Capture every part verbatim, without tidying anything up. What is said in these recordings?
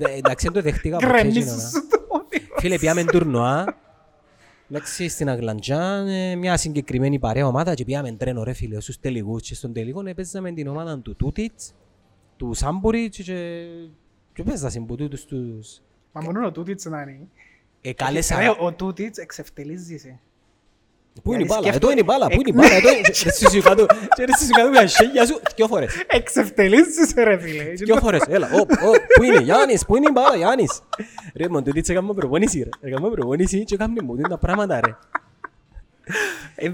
Εντάξει, δεν το δεχτήκα από φίλε, πιάμε Tournois. Εντάξει, στην Αγλαντζάν, μια συγκεκριμένη παρέα ομάδα και πιάμε τρένο ρε φίλε στους τελικούς και στον τελικό παίζαμε την ομάδα του Τούτιτς, του Σάμποριτς και, και παίζασαν που τούτους τους... Μα μόνο ο Τούτιτς να είναι. Ε, καλέσα... Ρε, ο Τούτιτς εξευτελίζησε. Πού είναι η μπάλα, εδώ είναι η μπάλα, πού είναι η μπάλα, εδώ είναι η μπάλα. Ρεσίσου κάτω μια σέγγια σου, δυο φορές. Εξευτελίζεσαι ρε φίλε. Δυο φορές, έλα, πού είναι, Γιάννης, πού είναι η μπάλα, Γιάννης. Ρε μον, Τούτιτς έκαμε προπονήσει ρε, έκαμε προπονήσει και έκαμε μόνο τα πράγματα ρε.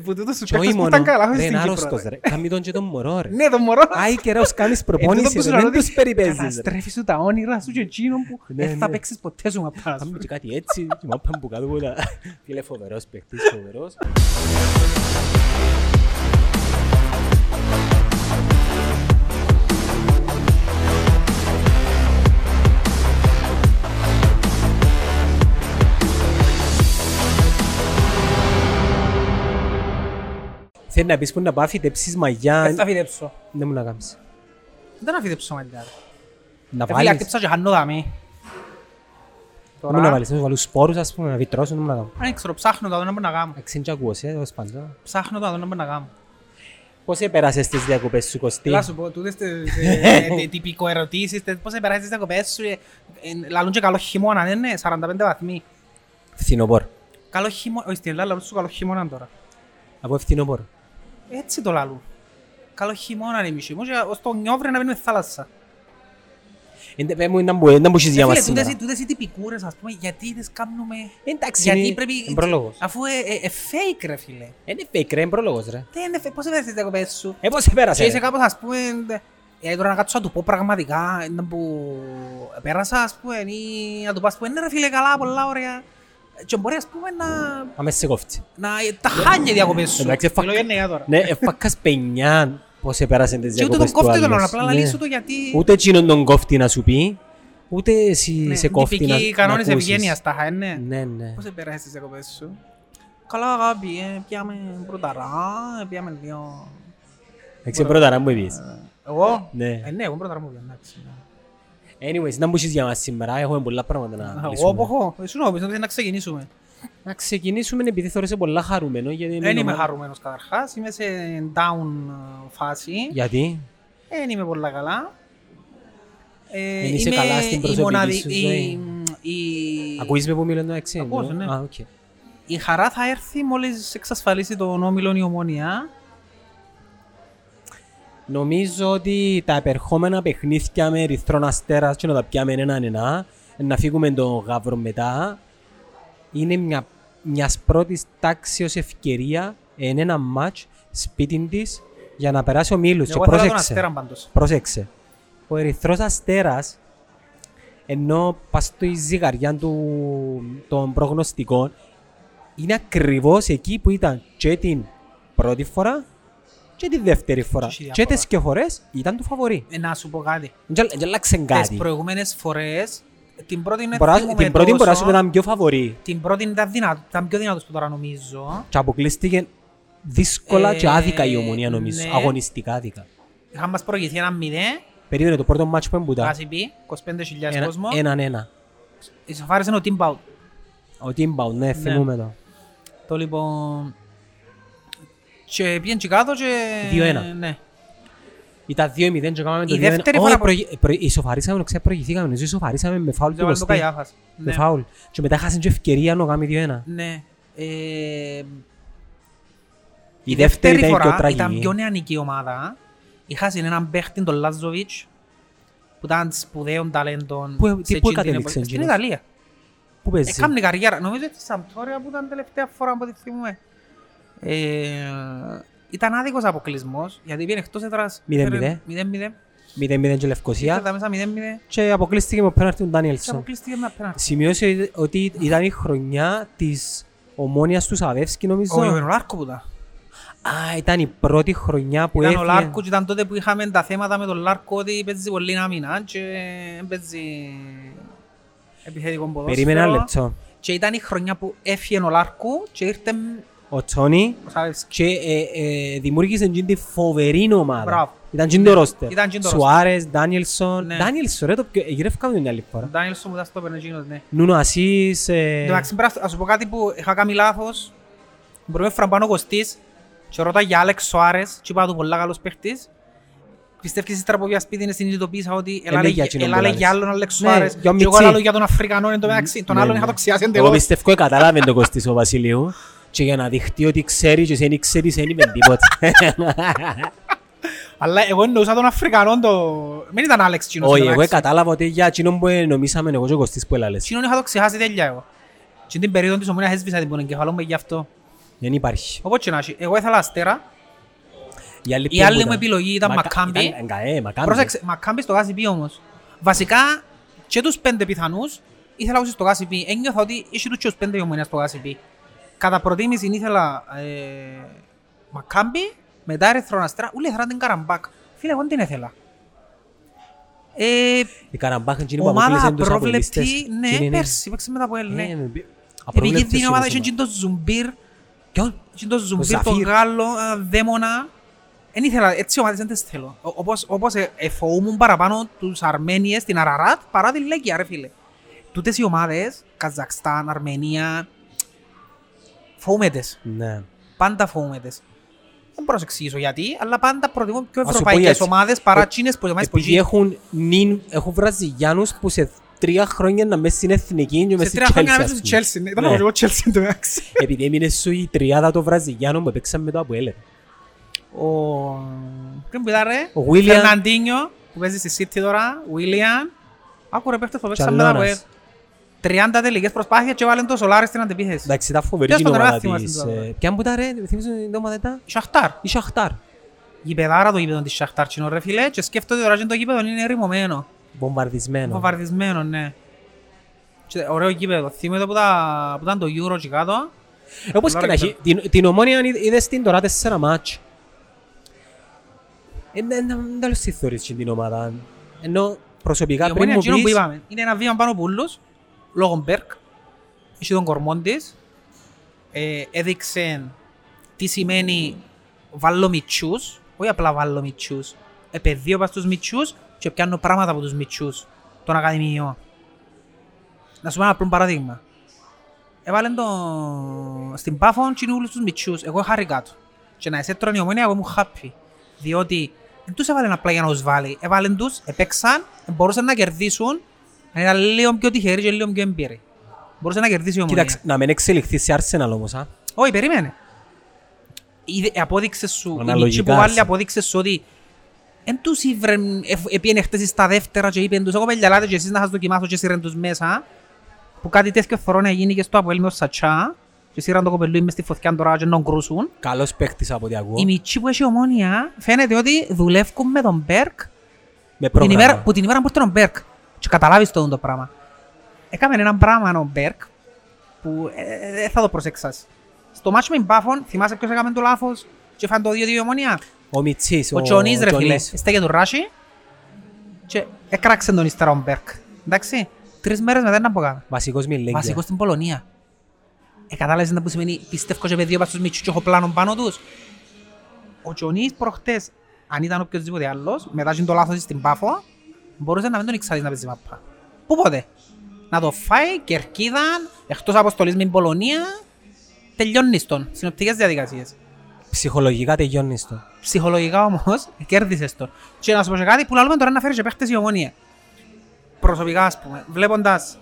Που τούτος τους παίκτες που ήταν καλά, όχι στην Κύπρο ρε. Κάμει τον και τον μωρό ρε. Ναι, τον μωρό. Άι και ρε, ως κάνεις προπόνηση ρε, δεν τους περιπέζεις ρε. Καταστρέφεις σου τα όνειρα σου και εκείνον που δεν θα παίξεις ποτέ σου μαπά. Κάμει και κάτι έτσι, και μαπά που κάτω πολλά. Φίλε, φοβερός παίκτης, φοβερός. Θέλει να πεις που να πάω φυτέψεις μαγιά... Δεν θα φυτέψω. Δεν μου να κάνεις. Δεν θα φυτέψω μαγιά. Να βάλεις. Εφίλια, χτύψα και χάνω δαμή. Δεν μου να βάλεις, να σου βάλεις σπόρους ας πούμε, να βιτρώσουν, δεν μου να κάνω. Αν ξέρω, ψάχνω το, δεν μου να κάνω. Εξήν και ακούω, εσύ, ως πάντα. Ψάχνω το, δεν μου να κάνω. Πώς επέρασες τις διακοπές σου, Κωστή? Θα σου πω, τούτες τυπικοερωτήσεις, πώς επέρασες τις διακοπές σου, λαλούν και καλό χειμώνα, δεν είναι, σαράντα πέντε βαθμοί. Φθινοπόρ. Καλό χειμώνα, όχι στην Ελλάδα, καλό χειμώνα τώρα. Από φθινοπόρο. Έτσι το λαλού. Καλό χειμώνα είναι μισή, ως το νιόβρε να μπαίνουμε θάλασσα. Δεν μπορείς για μας σήμερα. Τούτες οι τυπικούρες, ας πούμε, γιατί τις κάνουμε... Γιατί πρέπει... Αφού είναι fake ρε φίλε. Είναι fake ρε, είναι πρόλογος ρε. Πώς έφερες τις διακοπές σου. Ε, πώς έφερασαι ρε. Και είσαι κάπως, ας πούμε... Γιατί τώρα να κάτσω να του πω πραγματικά, να που πέρασα, ας πούμε, ή να του πω, ας πούμε, ναι ρε φίλε, καλά, πολλά ωραία. Και μπορεί ας πούμε να... Αμέσως να τα χάνει οι διακοπές σου. Εντάξει, εφακάς πενιά πώς επέρασαν τις διακοπές του άλλους. Και ούτε τον κόφτη τον, απλά να λύσω το γιατί... Ούτε εκείνον τον κόφτη να σου πει, ούτε εσύ σε κόφτη να ακούσεις. Τυπικοί κανόνες ευγένειας τα χάνε. Ναι, ναι. Πώς επέρασες τις διακοπές σου? Καλά αγάπη, πιάμε πρωταρά, πιάμε δύο... Έξε πρωταρά μου είπες. Εγώ? Ναι, εγώ πρωταρά μου είπες. Anyways, να μπούσεις για μας σήμερα, έχουμε πολλά πράγματα να λύσουμε. Εγώ έχω, εσύ νόμιζα να ξεκινήσουμε. Να ξεκινήσουμε επειδή θεωρήσε πολλά χαρούμενο. Δεν είμαι χαρούμενος καταρχάς, είμαι σε down φάση. Γιατί? Δεν είμαι πολλά καλά. Δεν είσαι καλά στην προσωπική σου ζωή. Ακούεις με που μιλούν το έξι? Ακούω, ναι. Η χαρά θα έρθει μόλις εξασφαλίσει τον όμιλο η Ομόνια. Νομίζω ότι τα επερχόμενα παιχνίδια με Ερυθρόνα Αστέρα και να τα πιάμε έναν ένα, να φύγουμε τον Γαύρο μετά, είναι μια, μιας πρώτης τάξης ευκαιρία εν ένα μάτς σπίτι της για να περάσει ο Μίλους. Εγώ και πρόσεξε, αστέρα, πρόσεξε, ο Ερυθρός Αστέρας, ενώ πας στη ζυγαριά των προγνωστικών, είναι ακριβώς εκεί που ήταν και την πρώτη φορά και τη δεύτερη φορά. Και τις και φορές ήταν το φαβορί. Να σου πω κάτι. Τις προηγούμενες φορές, την πρώτη φορά σου ήταν πιο φαβορί. Την πρώτη ήταν πιο δυνατός που τώρα νομίζω. Και αποκλείστηκε δύσκολα και άδικα η Ομονία νομίζω, αγωνιστικά άδικα. Είχαμε μας προηγηθεί έναν μηδέ. Περίμενε το πρώτο μάτσο που εμπουτά. είκοσι πέντε χιλιάδες κόσμο. Έναν ένα. Ισοφάρισαν ο Τιμπάουτ. Ο Τιμπάουτ, ναι, θυμούμε το. Το λοιπόν... Και πήγαινε και κάτω και... δύο ένα. Ναι. Ήταν δύο μηδέν και κάναμε το δύο ένα. Η δεύτερη φορά... Ισοφαρίσαμε, προηγηθήκαμε, ισοφαρίσαμε με φάουλ του Κωστή. Με φάουλ. Και μετά χάσαν και ευκαιρία να κάνουμε δύο ένα. Ναι. Η δεύτερη φορά ήταν πιο νεανική ομάδα. Είχασαν έναν παίχτη, τον Λάζοβιτς, που ήταν σπουδαίων ταλέντων. Πού κατέληξε? Στην Ιταλία. Πού παίζει? Έκαμε καριέρα. Νομίζω ότι στη Σαμπτόρια που ήταν τελευταία φορά από ό,τι θυμούμε. Ήταν άδικος αποκλεισμός, γιατί πήγαινε εκτός έδρας μηδέν μηδέν και Λευκοσία και αποκλείστηκε με το πέναρτι του Δάνιελσον. Σημειώσε ότι ήταν η χρονιά της Ομόνιας του Σαβεύσκη νομίζω. Όχι, ήταν ο Λάρκο που ήταν. Α, ήταν η πρώτη χρονιά που έφυγε. Ήταν ο Λάρκο και ήταν τότε που είχαμε τα θέματα με τον Λάρκο ότι παίζει πολύ να μήνα και παίζει επιθετικό ποδόσφαιρο. Περίμενα λεπτό. Και ήταν η χρονιά που έφυγε ο Λάρκο και ήρθε ο Τσόνι και ε, ε, δημιούργησε την φοβερή ομάδα. Μπράβο. Ήταν και το ρόστερ. Σουάρες, Δάνιελσον. Δάνιελσον, ρε, το γυρεύκαμε την άλλη φορά. Δάνιελσον που θα στο περνεγίνο, ναι. Νούνο Ασίς. Ας σου πω κάτι που είχα κάνει λάθος. Μπορούμε φραμπάνω Κωστής και ρώτα για Άλεξ Σουάρες και είπα του πολλά καλός παίχτης. Πιστεύεις ύστερα από ποια σπίτι είναι συνειδητοποίησα ότι έλα λέει για άλλον Αλέξ Σουάρες και εγώ έλα λέω για τον Αφρικανό εν τω μεταξύ, τον άλλον είχα το ξιάσει εντεγώς. Εγώ πιστεύω κατάλαβε τον Κωστής ο Βασιλείου και για να δειχτεί ότι ξέρει και εσύ ξέρεις δεν είμαι τίποτα. Αλλά εγώ εννοούσα τον Αφρικανό, μην ήταν Αλέξ Τσίνος. Όχι, εγώ κατάλαβα ότι για Τσίνον που νομίσαμε εγώ και ο Κωστής που έλα λες. Τσίνον είχα το ξιάσει τέλεια εγώ. Και την περίοδο της ομονίας έσβησα την πονεγκεφαλόμαι γι' αυτό. Δεν υπάρχει. Όπως και να έχει, εγώ ήθελα Αστέρα. Η άλλη, η άλλη μου επιλογή ήταν Μακάμπι. Πρόσεξε, Μακάμπι στο Γάσιπι όμως. Βασικά και τους πέντε πιθανούς ήθελα να ουσιαστεί στο Γάσιπι. Ένιωθα ότι είχε τους και τους πέντε ομονία στο Γάσιπι. Κατά προτίμηση ήθελα ε, Μακάμπι, μετά Ερυθρόνα Αστέρα, ούλοι ήθελα την Καραμπάκ. Φίλε, εγώ δεν την ήθελα. Ε, η Καραμπάκ είναι που αποκλείσαν τους απολύστες. Ναι, πέρσι, παίξε μετά από ελ, ναι. Επειδή την ομάδα είχε και το Ζουμπίρ, και το Ζουμπίρ, τον Γάλλο, Δαίμονα. Εν ήθελα, έτσι ομάδες δεν τις θέλω. Όπως, όπως ε, εφοούμουν παραπάνω τους Αρμένιες στην Αραράτ παρά την Λέγκια, ρε φίλε. Τούτες οι ομάδες, Καζακστάν, Αρμενία, φοβούμαι τες. Ναι. Πάντα φοβούμαι τες. Δεν μπορώ να εξηγήσω γιατί, αλλά πάντα προτιμώ πιο ευρωπαϊκές ομάδες παρά τσίνες που ομάδες που γίνει. Επειδή έχουν, έχουν Βραζιλιάνους που σε τρία χρόνια να μέσα στην Εθνική και μέσα στην Τσέλσι. Ήταν εγώ Τσέλσι το μεταξύ. Επειδή έμεινε σου η τριάδα των Βραζιλιάνων που παίξαμε με το Αποέλ. Ο Φερναντίνιο που παίζει στη City τώρα, ο Βίλιαν. Άκου ρε παίχτες που παίξαν μετά από τριάντα τελικές προσπάθειες και βάλουν το Σολάρι στην αντεπίθεση. Εντάξει, ήταν φοβερή η ομάδα της. Ποια που ήταν ρε, θυμίζουν την ομάδα ήταν. Η Σαχτάρ. Η Σαχτάρ. Η παιδάρα το γήπεδο της Σαχτάρ τσινό ρε φίλε και σκέφτονται τώρα και το γήπεδο είναι ρημωμένο. Βομβαρδισμένο. Βομβαρδισμένο, ναι. Ωραίο γήπεδο, θυμίζω που ήταν το Euro και κάτω. Όπως και να έχει, την Ομόνια είδες την τώρα τέσσερα μάτς. Δεν τέλος τι θεωρείς την ομάδα, ενώ προσωπικά πριν μου πεις... Είναι ένα βήμα πάνω από όλους, λόγω Μπέρκ, είχε τον κορμόν της, έδειξε τι σημαίνει βάλω μητσούς, όχι απλά βάλω μητσούς, επαιδείω πας τους μητσούς και πιάνω πράγματα από τους μητσούς, τον ακαδημιό. Να σου πω ένα απλό παράδειγμα. Έβαλαν στην Πάφον και είναι όλους τους μητσούς, εγώ χάρηκα του. Και να εσέ τρώνε η Ομόνια, εγώ ήμουν happy. Διότι δεν τους έβαλαν απλά για να τους βάλει, έβαλαν τους, επέξαν, μπορούσαν να κερδίσουν, αλλά ήταν λίγο πιο τυχεροί και λίγο πιο εμπειροί. Μπορούσαν να κερδίσουν η Ομονία. Κοίταξε, να μην εξελιχθείς σε Arsenal όμως, α. Όχι, περίμενε. Απόδειξε σου, η νίκη που βάλει απόδειξε σου ότι δεν τους έπιενε χτες στα δεύτερα και είπαν τους, εγώ πελιαλάτε και εσείς να σας δοκιμάσω και σύραν τους μέσα, που κάτι τέτοιο θωρώ να γίνει και στο Αποέλ με ο Σατσά. Και σήραν το κοπελούι μες στη φωτιά τώρα και τον κρούσουν. Καλός παίκτης από ό,τι ακούω. Η μητσί που έχει Ομόνια φαίνεται ότι δουλεύουν με τον Μπέρκ την ημέρα, που την ημέρα που έρθει τον Μπέρκ. Και καταλάβεις το, το πράγμα. Έκαμε έναν πράγμα τον Μπέρκ που ε, ε, θα το προσέξεις. Στο μάτσο με Μπάφων θυμάσαι ποιος έκαμε το λάθος και φάνε το δύο δύο Ομόνια. Ο Μιτσής, ο, ο Τιονίς ρε φίλε. Στέκε του Ράσι και έκραξε τον ύστερα τον Μπέρκ. Εντάξει, τρεις μέρες μετά να πω κάμε. Βασικός με Λέγκια. Βασικός στην Πολωνία. Ε, κατάλαβες να που σημαίνει πιστεύω και παιδί όπως τους μητσούς και έχω πλάνο πάνω τους. Ο Τιονίς προχτές, αν ήταν οποιοςδήποτε άλλος, μετά και το λάθος της στην Πάφο, μπορούσε να μην τον εξαλείς να παίζει μάπα. Πού πότε. Να το φάει, κερκίδα, εκτός αποστολής με την Πολωνία, τελειώνεις τον. Συνοπτικές διαδικασίες. Ψυχολογικά τελειώνεις τον. Ψυχολογικά όμως, κέρδισες τον. Και να σου πω σε κάτι που λαλούμε τώρα να φέρεις και παίχτες η Ομόνια. Προσωπικά ας πούμε, βλέποντας,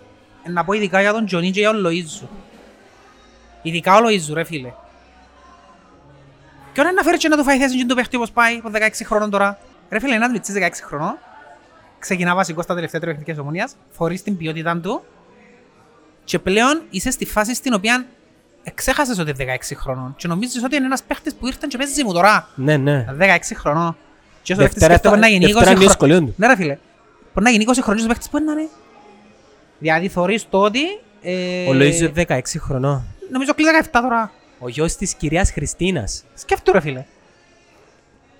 να πω ειδικά για τον Τιονί και για τον Λοίζου. Ειδικά ο Λοίζου ρε φίλε. Κι όταν να φέρεις και να του φάει θέση και να του παίχτει όπως πάει, από δεκαέξι χρόνων τώρα. Ρε φίλε, ένας μητσής δεκαέξι χρόνων, ξεκινά βασικός στα τελευταία τρία παιχνίδια της Ομονίας, φορείς την ποιότητά του και πλέον είσαι στη φάση στην οποία ξέχασες ότι δεκαέξι χρόνων και νομίζεις ότι είναι ένας παίχτης που ήρθε και παίζει μου τώρα. Ναι, ναι. δεκαέξι χρόνων. Και όσο παίχτης σκέφτεται μπορεί να γίνει είκοσι χρόνων. Ναι ρε φίλε, μπορεί να γίνει είκοσι χρόνων και παίχτης που είναι να είναι. Δηλαδή θεωρείς το ότι... Ο Λοίζου δεκαέξι χρόνων. Νομίζω κλείδα καεφτά τώρα. Ο γιος της κυρίας Χριστίνας. Σκέφτου ρε φίλε.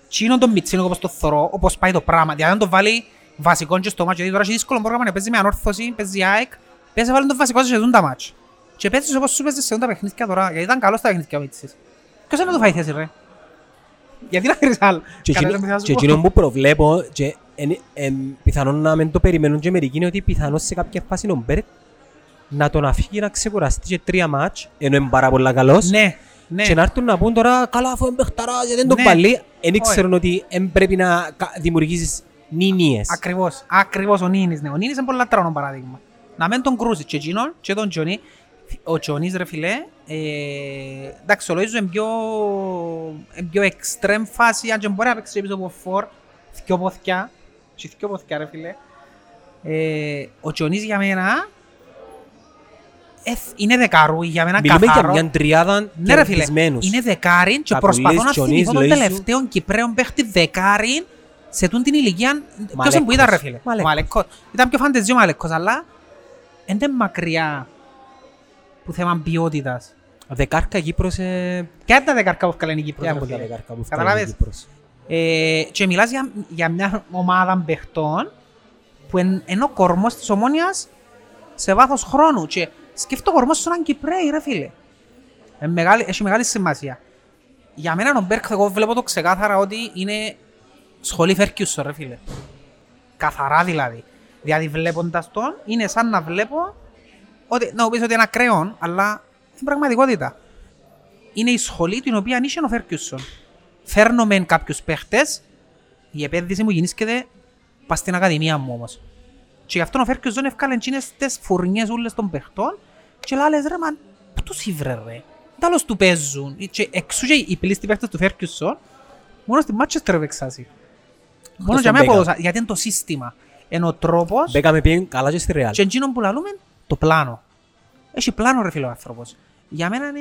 Τσίνον τον Μιτσίνο όπως το θωρώ, όπως πάει το πράγμα. Δηλαδή αν το βάλει βασικό και στο μάτσο. Γιατί τώρα έχει δύσκολο πρόγραμμα να παίζει με ανόρθωση, παίζει ΑΕΚ. Παίζει βάλει τον βασικό σε δουν τα μάτσο. Και παίζεις όπως σου παίζεις σε δουν τα παιχνίδια τώρα. Γιατί ήταν καλός τα παιχνίδια ο Μίτσης. Ποιος είναι να το φάει θέση ρε. Γιατί να χρειάζεται άλλο. Και εκείνο που προβλέπω, και πιθανόν να μην το περιμένουν και μερικοί, είναι ότι πιθανώς σε κάποια φάση τον Μπέρκ να τον αφήσει να ξεκουραστεί και τρία μάτς, ενώ είναι πάρα πολλά καλός. Ναι. Και να έρθουν να πούν τώρα καλά αφού εμπεχταράζει, γιατί δεν τον παλεί. Εν ήξερουν ότι πρέπει να δημιουργήσεις νίνιες. Ακριβώς, ακριβώς ο Νίνης. Ο Νίνης είναι πολύ λατρώνο παράδειγμα. Να μην τον κρούσεις και εκείνον και τον Τζονί. Ο Τιονίς ρε φιλέ, ε, εντάξει ο Λοίζος είναι πιο, πιο extreme φάση, αν και μπορεί να παίξει πίσω από φορ, δυο ποθκιά, και δυο ποθκιά ρε φιλέ. Ε, ο Τιονίς για μένα ε, είναι δεκάρου, για μένα μιλούμε καθαρό. Για μια τριάδα ναι, ρε φίλε, είναι δεκάριν και προσπαθώ να θυμηθώ τον τελευταίο Κυπρέον παίχτη δεκάριν σε τούν την ηλικία, ποιος που ήταν ρε φίλε, Μαλεκκός. Ήταν πιο φαντεζιό Μαλεκκός, αλλά είναι μακριά. Που θέμα ποιότητας. Δεκάρκα Κύπρος... Ε... Ποια είναι τα δεκάρκα που έφκαλαν η Κύπρος. Καταλάβες. Ε, και μιλάς για, για μια ομάδα παιχτών που εν, εν ο κορμός της Ομόνοιας σε βάθος χρόνου. Και σκέφτω ο κορμός σαν Κυπρέοι ρε φίλε. Ε, μεγάλη, έχει μεγάλη σημασία. Για μένα ο Μπέρκ εγώ βλέπω το ξεκάθαρα ότι είναι σχολή Φερκιούσο ρε φίλε. Καθαρά δηλαδή. Δηλαδή βλέποντας τον είναι σαν να βλέπω ότι, να μου πεις ότι είναι ακραίον, αλλά είναι πραγματικότητα. Είναι η σχολή την οποία ανήσεν ο Φέρκιουσον. Φέρνω μεν κάποιους παίχτες, η επένδυση μου γεννήσκεται πας στην ακαδημία μου όμως. Και γι' αυτόν ο Φέρκιουσον έφκαλε εκείνες τις φουρνιές ούλες των παίχτων και λες ρε μα, πού τους ήβρε ρε, τέλος του παίζουν. Και εξού και οι πλήστοι παίχτες του Φέρκιουσον, μόνο στη Μάτσεστερ εξάζει. Μόνο για μένα ποδοσφαίρα, γιατί είναι το σύστημα. Είναι ο τρόπος και εκείνον που λαλούμε, το πλάνο. Έχει πλάνο ρε φίλε ο άνθρωπος. Για μένα είναι...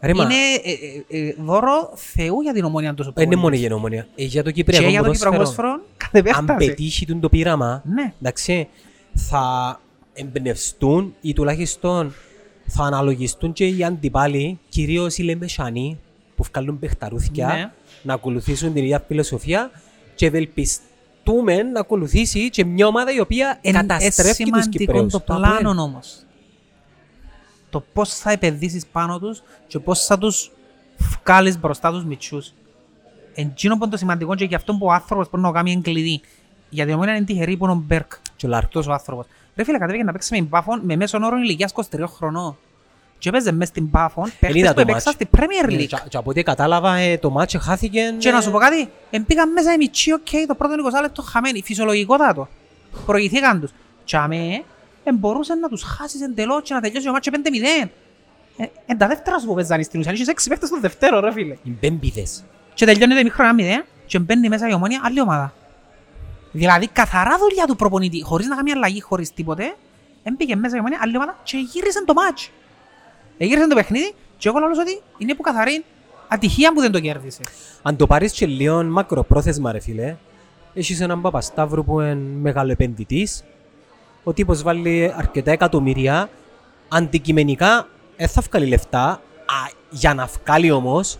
Ρήμα. Είναι ε, ε, ε, δώρο Θεού για την Ομόνια. Είναι μόνο για την Ομόνια. Ε, για το Κυπριακό ποδόσφαιρο. Αν πετύχει το πείραμα, ναι. Εντάξει, θα εμπνευστούν ή τουλάχιστον θα αναλογιστούν και οι αντιπάλοι, κυρίως οι λεμεσανοί που βγάλουν παιχταρούθηκια, ναι. Να ακολουθήσουν την ίδια φιλοσοφία και ευελπιστούν. Τούμε να ακολουθήσει και μια ομάδα η οποία εν, καταστρέφει τους Κυπρέους. Το πλάνο όμως. Το πώς θα επενδύσεις πάνω τους και πώς θα τους βγάλεις μπροστά τους μητσούς. Εντζήνω πόντο σημαντικό και για αυτόν που ο άνθρωπος πρέπει να κάνει εγκλειδί. Γιατί η Ομόνια είναι τυχερή που είναι ο Μπέρκ και ο Λάρκος ο άνθρωπος. Ρε φίλε κατέβηκε να παίξει με Πάφον με μέσον όρο ηλικίας είκοσι τρία χρονών. Και έπαιζε μέσα στην Πάφον, παίχτες που έπαιξαν στην Premier League. Και, και από ό,τι κατάλαβα ε, το μάτσο χάθηκε... Και να σου πω κάτι, εμπήκαν μέσα οι μητσί, οκ, okay, το πρώτο είκοσι λεπτό χαμένοι, φυσιολογικότατο. Προηγηθήκαν τους. Και αμέ, μπορούσαν να τους χάσεις εντελώς και να τελειώσει το μάτσο πέντε μηδέν. Ε, εν τα δεύτερα σου που παίζανε στην ουσία, είχες έξι παίχτες στο δεύτερο ρε φίλε. Είναι πέμπηδες. Και τελειώνεται η μικρό ένα μηδέν και μπαίνει μέσα η Ομόνια άλλη ομάδα. Δηλαδή καθαρά δουλειά του προπονητή, χωρίς να κάνει αλλαγή, χωρίς τίποτε, μπήκε μέσα η Ομόνια άλλη ομάδα και γύρισε το μάτσο. Εγύρισαν το παιχνίδι και εγώ λέω ότι είναι που καθαρή ατυχία που δεν το κέρδισε. Αν το πάρεις και λίγο μακροπρόθεσμα ρε φίλε, έχεις έναν Παπασταύρο που είναι μεγάλο επενδυτής, ο τύπος βάλει αρκετά εκατομμύρια, αντικειμενικά δεν θα βγάλει λεφτά, α, για να βγάλει όμως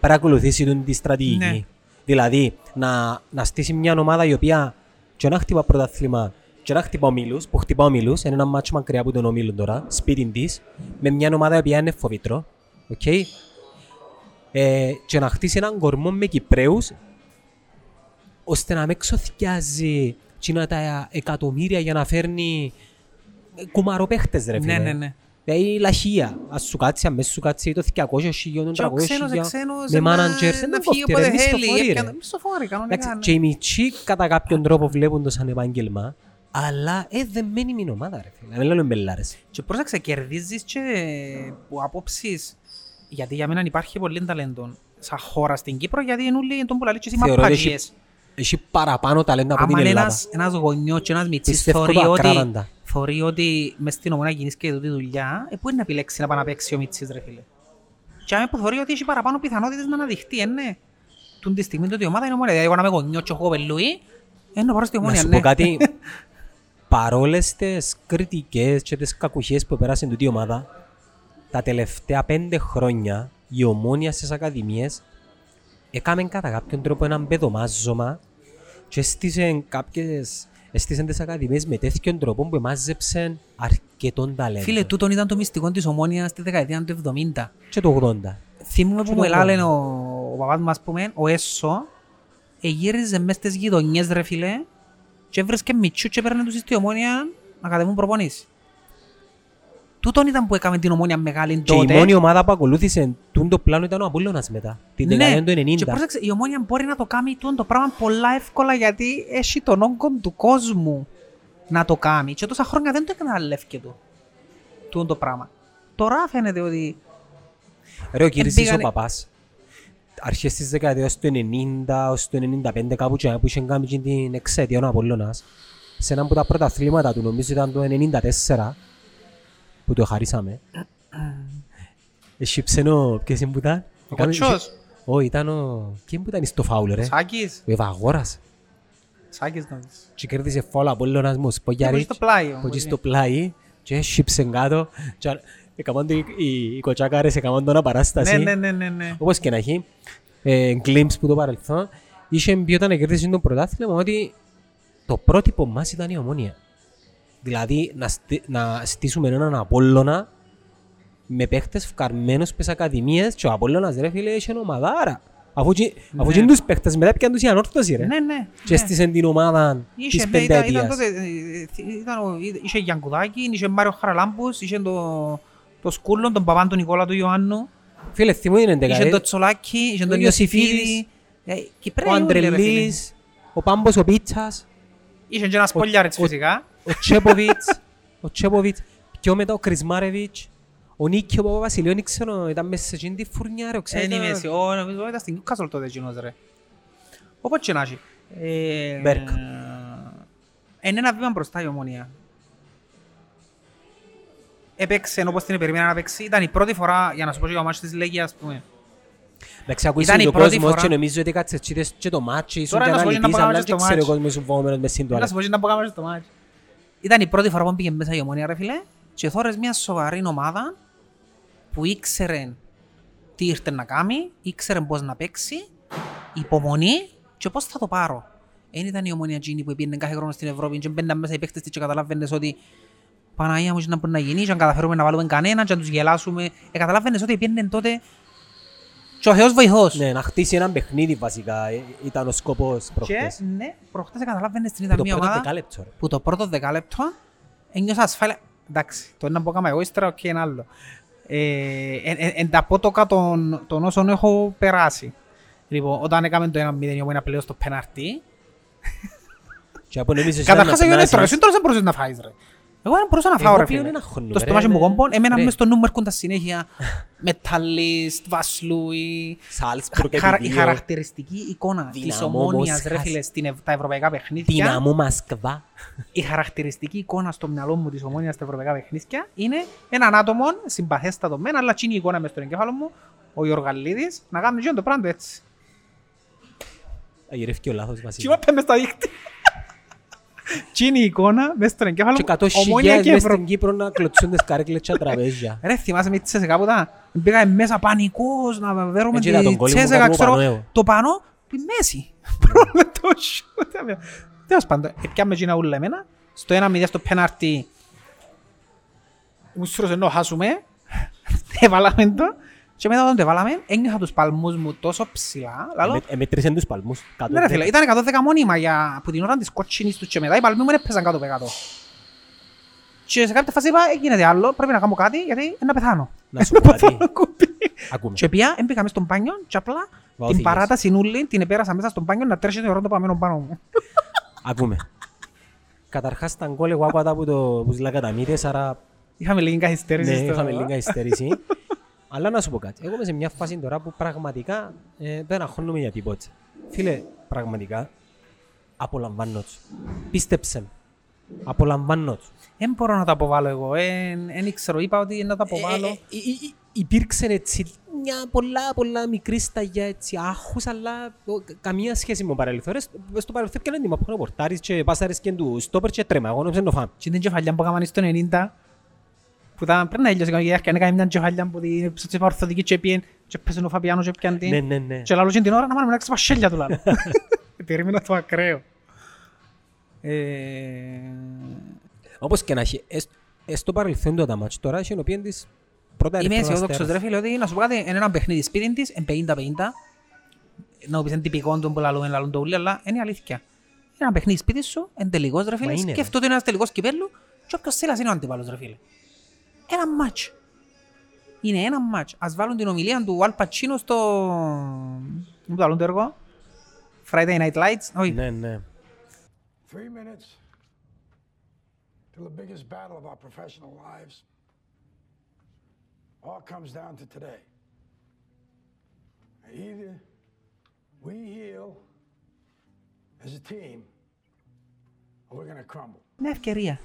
παρακολουθήσει τη στρατηγική. Ναι. Δηλαδή να, να στήσει μια ομάδα η οποία και να χτυπά πρωταθλήμα, και να χτυπά ομίλους, που χτυπά ομίλους, είναι ένα μάτσο μακριά από τον ομίλο τώρα, σπίτι της, με μια ομάδα η οποία είναι φοβήτρο, okay. ε, και να χτίσει έναν κορμό με Κυπρέους, ώστε να με εξωθιάζει τα εκατομμύρια για να φέρνει κουμαροπαίχτες ρε φίλε. Ναι, ναι, ναι. Δηλαδή λαχεία, ας σου κάτσει, αμέσως σου κάτσει το διακόσια χιλιάδες, τριακόσια χιλιάδες, με managers, δεν κοφτήρε, είναι μισθοφόροι ρε. Και οι μητσί κατά κάποιον τρόπο βλέπουν το σαν επάγγελμα. Αλλά ε, δεν μένει με ομάδα ρε φίλε, δεν λέμε μπελάρες. Και πρόσεξε, κερδίζεις και που απόψεις, γιατί για μένα υπάρχει πολύ ταλέντο σαν χώρα στην Κύπρο, γιατί είναι όλοι τον πουλαλί και σήμα παγιές. Έχει παραπάνω ταλέντα από την Ελλάδα. Άμα ένας γονιός και ένας μητσής θεωρεί ότι μες στην Ομόνια γίνεις και τούτη δουλειά, ε, πού είναι να επιλέξει να πάει να παίξει ο μητσής ρε φίλε. Και άμα που θεωρεί ότι έχει παραπάνω πιθανότητες να αναδειχτεί, ναι. Τον τη στιγμή τότε η ομάδα είναι Ομόνια, δηλαδή εγώ να είμαι γονιός και έχω πελούι, να πάρω στη Ομόνια, ναι. Παρόλες τις κριτικές και τις κακουχίες που πέρασαν τούτη η ομάδα, τα τελευταία πέντε χρόνια η Ομόνια στις ακαδημίες έκαμε κατά κάποιον τρόπο έναν παιδομάζωμα και έστησαν κάποιες, έστησαν τις ακαδημίες με τέτοιον τρόπο που μάζεψαν αρκετών ταλέντων. Φίλε, τούτον ήταν το μυστικό της Ομόνιας στη δεκαετία του εβδομήντα. Και το ογδόντα. Θυμούμε που μιλάλε ο παπάς μας πούμε, ο Έσο, εγύριζε μέσα στις γειτονιές ρε φίλε και έβρισκε μητσούς και παίρνε τους στη Ομόνια να κατεβούν προπονήσεις. Τούτον ήταν που έκαμε την Ομόνια μεγάλη τότε. Και η μόνη ομάδα που ακολούθησε το πλάνο ήταν ο Απόλλωνας μετά, την δεκαετία του ενενήντα. Και πρόσεξε, η Ομόνια μπορεί να το κάνει το πράγμα πολλά εύκολα γιατί έχει τον όγκο του κόσμου να το κάνει. Και τόσα χρόνια δεν το εκμεταλλεύκεται το, το πράγμα. Τώρα φαίνεται ότι... Ρε ο κύρις πήγανε... ο παπάς, αρχές της δεκαετίας του ενενήντα ως του ενενήντα πέντε κάπου και που είχε κάνει την εξαιτία ο Απόλλωνας σε έναν από τα πρώτα αθλήματα του, νομίζω ήταν το ενενήντα τέσσερα που το χαρίσαμε. Εσύ ψενό, ποιες είναι που ήταν? Ο Κοτσός. Όχι, ήταν ο... Ποιες που ήταν στο φάουλ ρε? Ο Σάκης. Ο Ευαγόρας. Σάκης νόμιζε. Και κέρδισε φάουλ Απόλλωνας μου, σπογιάρι. Πογείς στο πλάι και εσύ ψεν κάτω. Εκαμάν του οι κοτσάκαρες, εκαμάν του αναπαράσταση. Ναι, ναι, ναι, ναι. Όπως και να έχει, γκλίμς που το παρελθόν, είχε πει όταν κέρδισε το πρωτάθλημα ότι το πρότυπο μας ήταν η Ομόνια. Δηλαδή να, στι, να στήσουμε έναν Απόλλωνα με παίχτες φκαρμένους πες ακαδημίες και ο Απόλλωνας ρε φίλε είχε ομαδάρα. Αφού και τους παίχτες μετά πήγαν τους η ανόρθωση ρε. Ναι, ναι. Και έστησαν την ομάδα της πενταετίας. Είχε Γιανκουδάκη, είχε Μάριο Χαραλάμπους, είχε το σκούλο, τον παπάν του Νικόλα του Ιωάννου. Φίλε, θυμούν είναι δεκαετία. Είχε το Τσολάκι, είχε τον Ιωσήφιδη, ο Αντρελής, ο Πάμπος, ο Πίτσας. Είχε και ένας πολιάριτς φυσικά. Ο Τσέποβιτς, ο Τσέποβιτς, πιο μετά ο Κρισμάρεβιτς, ο Νίκιο Παπαβασιλείο, δεν ξέρω, ήταν μέσα σε εκείνη τη φουρνιά, ρε, ξέρετε. Είναι μέσα, νομίζω ήταν στην Κάσολ τότε εκείνος, ρε. Όπως και να έχει. Μπέρκ. Είναι ένα βήμα μπροστά η Ομόνια. Έπαιξε, όπως την περιμένα να παίξει, ήταν η πρώτη φορά, για να σου πω και ο μάτσος της Λέγια, ας πούμε. Να ξακούσεις τον κόσμο και νομίζω ότι κάτσε τσίτες και το μάτσι, ήσουν και αναλυτής, αλλά δεν ξέρω ο κόσμος σου φοβόμενος μες σύντορα. Ήταν η πρώτη φορά που πήγε μέσα η Ομόνια ρε φίλε και θόρες μια σοβαρή ομάδα που ήξερε τι ήρθε να κάνει, ήξερε πώς να παίξει, υπομονή και πώς θα το πάρω. Εν ήταν η Ομόνια Τζίνη που πήγαινε κάθε χρόνο στην Ευρώπη και μπαίναν μέσα οι παίκτες και καταλάβαινες ότι Παναγία μου και να μπορεί να γίνει και αν καταφέρουμε να βάλουμε κανέναν και να τους γελάσουμε. Ε, καταλάβαινες ότι πήγαινε τότε και ο Θεός βοηθός. Ναι, να χτίσει έναν παιχνίδι βασικά ήταν ο σκοπός προχτές. Και ναι, προχτές καταλάβαινες την ήταν μια ομάδα που το πρώτο δεκάλεπτο ένιωσα ασφάλεια. Εντάξει, το ένα που έκανα εγώ ύστερα και ένα άλλο. Εν τα πότοκα των όσων έχω περάσει. Λοιπόν, όταν έκαμε το ένα μηδέν η Ομόνια πλέον στο πέναρτι. Καταρχάς έγινε ύστερα, εσύ τώρα δεν μπορούσες να φάεις ρε. Εγώ δεν μπορούσα να φάω ρε φίλε, το στομάχι μου κόμπον, εμένα μες στο νούμερ κοντά συνέχεια Μεταλλίστ, Βασλούι, η χαρακτηριστική εικόνα της Ομόνιας ρε φίλε στα ευρωπαϊκά παιχνίδια. Δυναμό Μασκβά. Η χαρακτηριστική εικόνα στο μυαλό μου της Ομόνιας στα ευρωπαϊκά παιχνίδια είναι έναν άτομο συμπαθέστατο μεν, αλλά είναι η εικόνα μες στον εγκέφαλο μου, ο Ιωργαλίδης, να κάνουν και το πράγμα έτσι. Αγιρεύκει ο λάθος βασίλειο. Τι είναι η εικόνα μες στον εγκέφαλο μου, Ομόνια και Ευρώ. Και εκατό χιλιάδες μες στην Κύπρο να κλωτσούν τις καρέκλες και τραπέζια. Ρε, θυμάσαι με τις τσέσεκα πούτα, πήγαμε μέσα πανικός να βέρουμε τις τσέσεκα, ξέρω, το πάνω, τη μέση. Πρόβλημα το σιούτα. Τέλος πάντων, έπιαμε εκείνα ούλα εμένα, στο ένα μηδιά στο πέναρτι, μου στρώσαν να χάσουμε, έβαλαμε το. Και μετά όταν το έβαλαμε, ένιωσα τους παλμούς μου τόσο ψηλά. Εμετρήσαν τους παλμούς. Ναι ρε φίλε, ήταν εκατόν δέκα μόνιμα από την ώρα της κότσινης τους και μετά οι παλμοί μου έπαιζαν κάτω από εκατό. Και σε κάποια φάση είπα, γίνεται άλλο, πρέπει να κάνω κάτι γιατί να πεθάνω. Να σου πω κάτι. Και πια έμπηκαμε στον πάνιο και απλά την παράταση νουλή την επέρασα μέσα στον πάνιο να τρέχει το ρόντο παμένο πάνω μου. Ακούμε. Καταρχάς τα γκολ εγώ άκουατα από τους Λακαταμίτες, άρα είχαμε λίγη καθυστέρηση. Αλλά να σου πω κάτι, εγώ είμαι σε μια φάση τώρα που πραγματικά ε, δεν αγχώνομαι για τίποτα. Φίλε, πραγματικά, απολαμβάνω τους. Πίστεψε με, απολαμβάνω τους. Δεν μπορώ να τα αποβάλω εγώ, δεν ήξερα, είπα ότι να τα αποβάλω. Ε, ε, ε, υπήρξε έτσι μια πολλά πολλά μικρή σταγιά έτσι άγχους, αλλά καμία σχέση με τον παρελθόν. Στο παρελθόν και έντυμα, πάνε πορτάρεις και πάσαρες και του στόπερ και τρέμα, εγώ νόμιζα να φάμε. Και την κεφαλιά που έκαναν στο ενενήντα, που ήταν πριν να έλειωσε και αν έκανε μια κεφαλιά που την ορθοδική και έπιεν και πέσουν ο Φαπιάνος και έπιαν την και λαλούς την ώρα να μάλλον έξω πασχέλια του λάλλον. Περίμενα το ακραίο. Όπως και να έχει, στο παρελθόν του αταμάτσου τώρα είχε ενωπίεν της πρώτα Ερυθρόνα Αστέρας. Είμαι αισιόδοξος ρε φίλε ότι να σου πω κάτι, είναι ένα παιχνίδι σπίτι της, πενήντα πενήντα, να πεις είναι τυπικό τον που λαλούν, λαλούν το ούλι, αλλά είναι αλήθεια. Ένα παιχνίδι σπίτι σου, εν τελικός ρε φίλε, σκεφτόταν ένας τελικός κυπέλλου και όποιος θέλας είναι ο αντιπάλος ρε φίλε. Ένα μάτς. Είναι ένα μάτς. Ας βάλουν την ομιλία του Αλ Πατσίνο στο... Μου το λαλούν το έργο. Friday Night Lights, όχι. Ναι, ναι. Three minutes till the biggest battle of our professional lives. All comes down to today. Either we heal as a team or we're going to crumble. Μια ευκαιρία.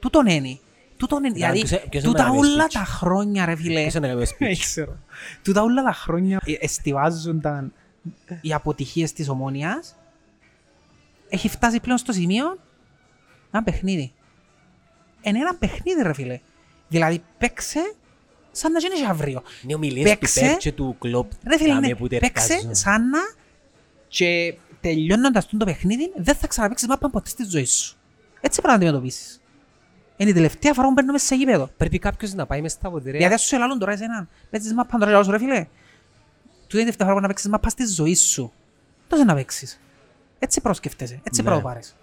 Τούτον είναι. Τούτον είναι. Δηλαδή, τούτα όλα τα χρόνια ρε φίλε. Τούτα όλα τα χρόνια εστιβάζονταν οι αποτυχίες της Ομόνοιας. Έχει φτάσει πλέον στο σημείο ένα παιχνίδι. Είναι ένα παιχνίδι ρε φίλε. Δηλαδή παίξε σαν να γίνεις αύριο. Είναι ομιλίες του Πέρτσε, του Κλόπ. Ρε φίλε, παίξε σαν να και τελειώνοντας το παιχνίδι δεν θα ξαναπαίξεις μάπαν ποτέ στη ζωή σου. Έτσι πρέπει να αντιμετωπίσεις. Είναι η τελευταία φορά που παίρνω μέσα σε γήπεδο. Πρέπει κάποιος να πάει μέσα στα ποτηρέα. Γιατί σου ελάλουν τώρα εσέναν. Παίξεις μάπαν τώρα λαλώσου ρε φίλε. Του είναι η τελευταία φορά να παίξεις μάπαν στη ζωή σου. Τότε να παίξεις. Έτσι προσκεφτέσαι, έτσι πρέπει να πάρεις.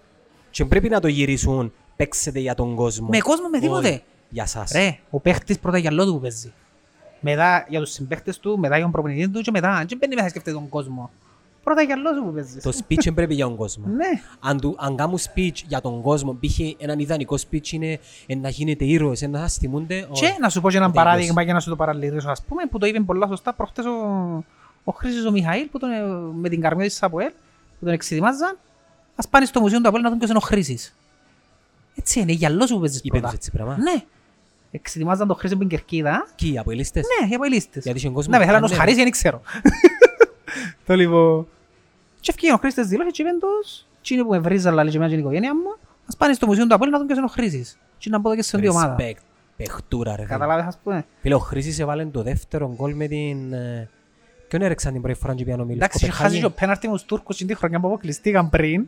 Και πρέπει να το γυρίσουν, παίξετε για τον κόσμο. Με κόσμο, με τίποτε. Για σας. Ρε, ο παίχτης πρώτα για λόγου που παίζει. Μετά για τους συμπαίχτες του, μετά για τον προπονητή του και μετά. Και μπαίνει μέσα σκεφτείτε τον κόσμο. Πρώτα για λόγου που παίζεις. Το speech πρέπει για τον κόσμο. Αν κάνουν speech για τον κόσμο, π.χ. έναν ιδανικό speech είναι να γίνετε ήρωες, να σας θυμούνται. Και να σου πω και έναν παράδειγμα για να σου το παραλυρίσω, ας πούμε, που το είπε πολλά σωστά προχτές ο Χρήσιος ο Μιχαήλ με την καρμία της Σαποέλ. Που τον εξετοιμάζαν, ας πάνε στο μουσείο του Απολώνα να δουν ποιος είναι ο Χρήσης. Έτσι είναι, γυαλός που παίζεις πρώτα. Είπες έτσι πράγμα. Ναι. Εξετοιμάζαν τον Χρήσι που είναι Κερκίδα. Και οι Αποελίστες. Ναι, οι Αποελίστες. Γιατί στον κόσμο... Να με θέλανε ως Χαρίσια, δεν ξέρω. Το λοιπόν... Και ευκήγαν ο Χρήσης της δηλώσεις και είπαν τους... Τι είναι που με βρίζαν, λέει και εμένα και την οικογένεια μου. Ας πάνε στο μουσείο του Απολώνα να δουν ποιος είναι ο Χρήσης. Τι να μπω και σε δύο ομάδα. Παιχτούρα ρε. Καταλάβες ας πούμε. Φίλε, ο Χρήσης έβαλε το δεύτερο γκολ με την... Ποιον έρεξαν την πρώτη φορά και πιάνο μιλούς. Εντάξει, χάσει και ο πέναρτη μου στους Τούρκους την χρονιά που αποκλειστήκαν πριν.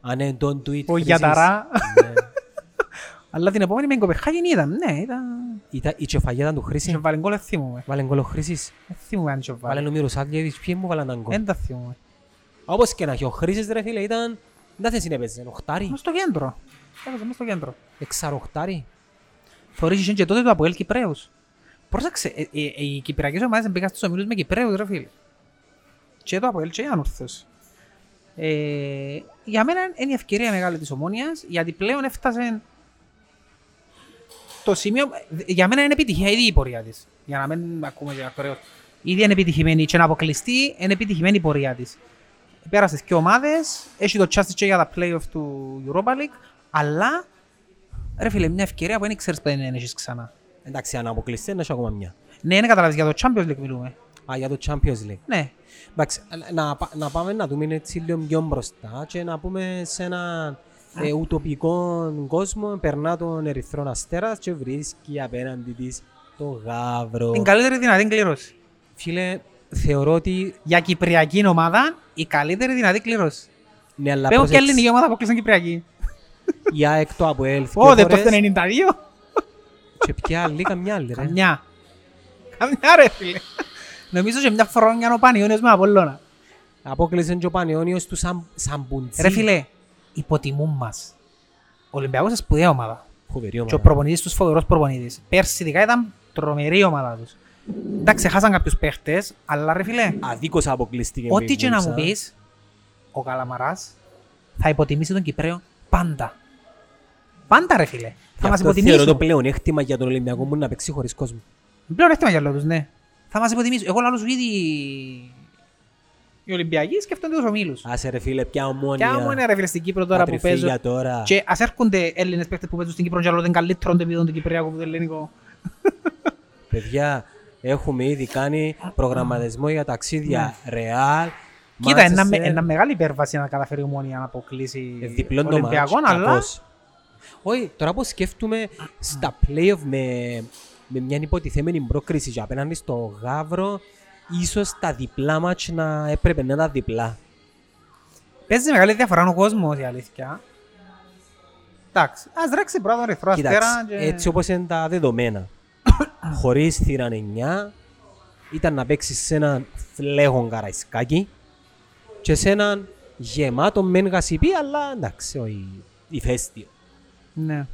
Α, ναι, don't do it. Ο Γιαταρά. Αλλά την επόμενη με την Κοπεχάγιν ήταν, ναι, ήταν... Η τσοφαγιά ήταν του Χρήση. Και βάλε γκολ, δεν θύμουμε. Βάλε γκολ ο Χρήσης. Δεν θύμουμε αν τσοφάλε. Βάλε νομίρου σαν και δεις ποιοι μου βάλαν γκολ. Δεν τα θύμουμε. Όπως και να έχει ο Χρήσης, ρε φίλε, ήταν... Δεν θα συνέπαιζε, οχτάρι. Μες στο κέντρο. Έπαιζε μες στο κέντρο. Εξαροχτάρι. Θωρίζεις και τότε το Αποέλ Κυπρέους. Πρόσεξε, ε, ε, ε, οι Κυπριακές ομάδες μπήκαν στους ομίλους με Κυπρέους ρε φίλε. Και το Αποέλ και οι Άνορθες. Ε, για μένα είναι η ευκαιρία μεγάλη της Ομόνοιας, γιατί πλέον έφτασε το σημείο... Για μένα είναι επιτυχία ήδη η πορεία της. Για να μην ακούμε για ακραίως. Ήδη είναι επιτυχημένη και να αποκλειστεί, είναι επιτυχημένη η πορεία της. Πέρασε και ομάδες, έχει το chance και για τα play-off του Europa League, αλλά ρε φίλε, μια ευκαιρία που δεν ξέρεις πότε να έχεις ξανά. Εντάξει, αν αποκλειστεί, να έχει ακόμα μια. Ναι, είναι καταλάβεις, για το Champions League μιλούμε. Α, για το Champions League. Ναι. Εντάξει, να, να πάμε να δούμε έτσι λίγο πιο μπροστά και να πούμε σε έναν ε, ουτοπικό κόσμο περνά τον Ερυθρόνα Αστέρα και βρίσκει απέναντι της το Γαύρο. Την καλύτερη δυνατή κλήρωση. Φίλε, θεωρώ ότι... Για κυπριακή ομάδα, η καλύτερη δυνατή κλήρωση. Ναι, αλλά Πέω προσεξ... και ελληνική ομάδα αποκλείσαν κυπριακή. Για εκτό από έλθει. Ω, δεν το ενενήντα δύο. Και ποια άλλη, καμιά άλλη ρε. Καμιά. Καμιά ρε φίλε. Νομίζω και μια φορόνια ο Πανιόνιος με Απολώνα. Απόκλεισε και ο Πανιόνιος του Σαμπουντζή. Ρε φίλε, υποτιμούν μας. Ο Ολυμπιακός είναι σπουδαία ομάδα. Και ο προπονητής τους φοβερός προπονητής. Πέρσι ειδικά ήταν τρομερή ομάδα τους. Εντάξει, χάσαν κάποιους παίχτες, αλλά ρε φίλε. Αδίκως αποκλειστήκε. Ό,τι και να μου πεις, ο Καλαμαράς θα υποτιμήσει τον Κυπρέο πάντα. Πάντα ρε φίλε. Θα μας υποτιμήσουν. Θεωρώ το πλεονέκτημα για τον Ολυμπιακό μου να παίξει χωρίς κόσμο. Πλεονέκτημα για λόγους, ναι. Θα μας υποτιμήσουν. Εγώ λαλούς ήδη οι Ολυμπιακοί σκέφτονται τους ομίλους. Άσε ρε φίλε, ποια Ομόνια. Ποια Ομόνια ρε φίλε στην Κύπρο τώρα που παίζουν. Τώρα. Και ας έρχονται Έλληνες παίκτες που παίζουν στην Κύπρο και άλλο δεν καλύτερον το επίπεδο του Κυπριακού που το ελληνικό. Παιδιά, έχουμε ήδη κάνει προγραμματισμό για ταξίδια Ρεάλ. Κοίτα, ένα μεγάλη υπέρβαση να καταφέρει η Ομόνια να αποκλείσει τον Ολυμπιακό, αλλά. Όχι, τώρα που σκέφτομαι στα play-off με, με μια υποτιθέμενη πρόκριση και απέναντι στο Γαύρο, ίσως τα διπλά μάτς να έπρεπε να τα διπλά. Παίζει μεγάλη διαφορά ο κόσμος, η αλήθεια. Εντάξει, ας ρέξει πρώτα τον Ερυθρό Αστέρα. Κοιτάξτε, και... έτσι όπως είναι τα δεδομένα. Χωρίς θύραν εννιά, ήταν να παίξεις σε έναν φλέγον Καραϊσκάκι και σε έναν γεμάτο μεν γασιπί, αλλά εντάξει, όχι ηφαίστειο. Ναι.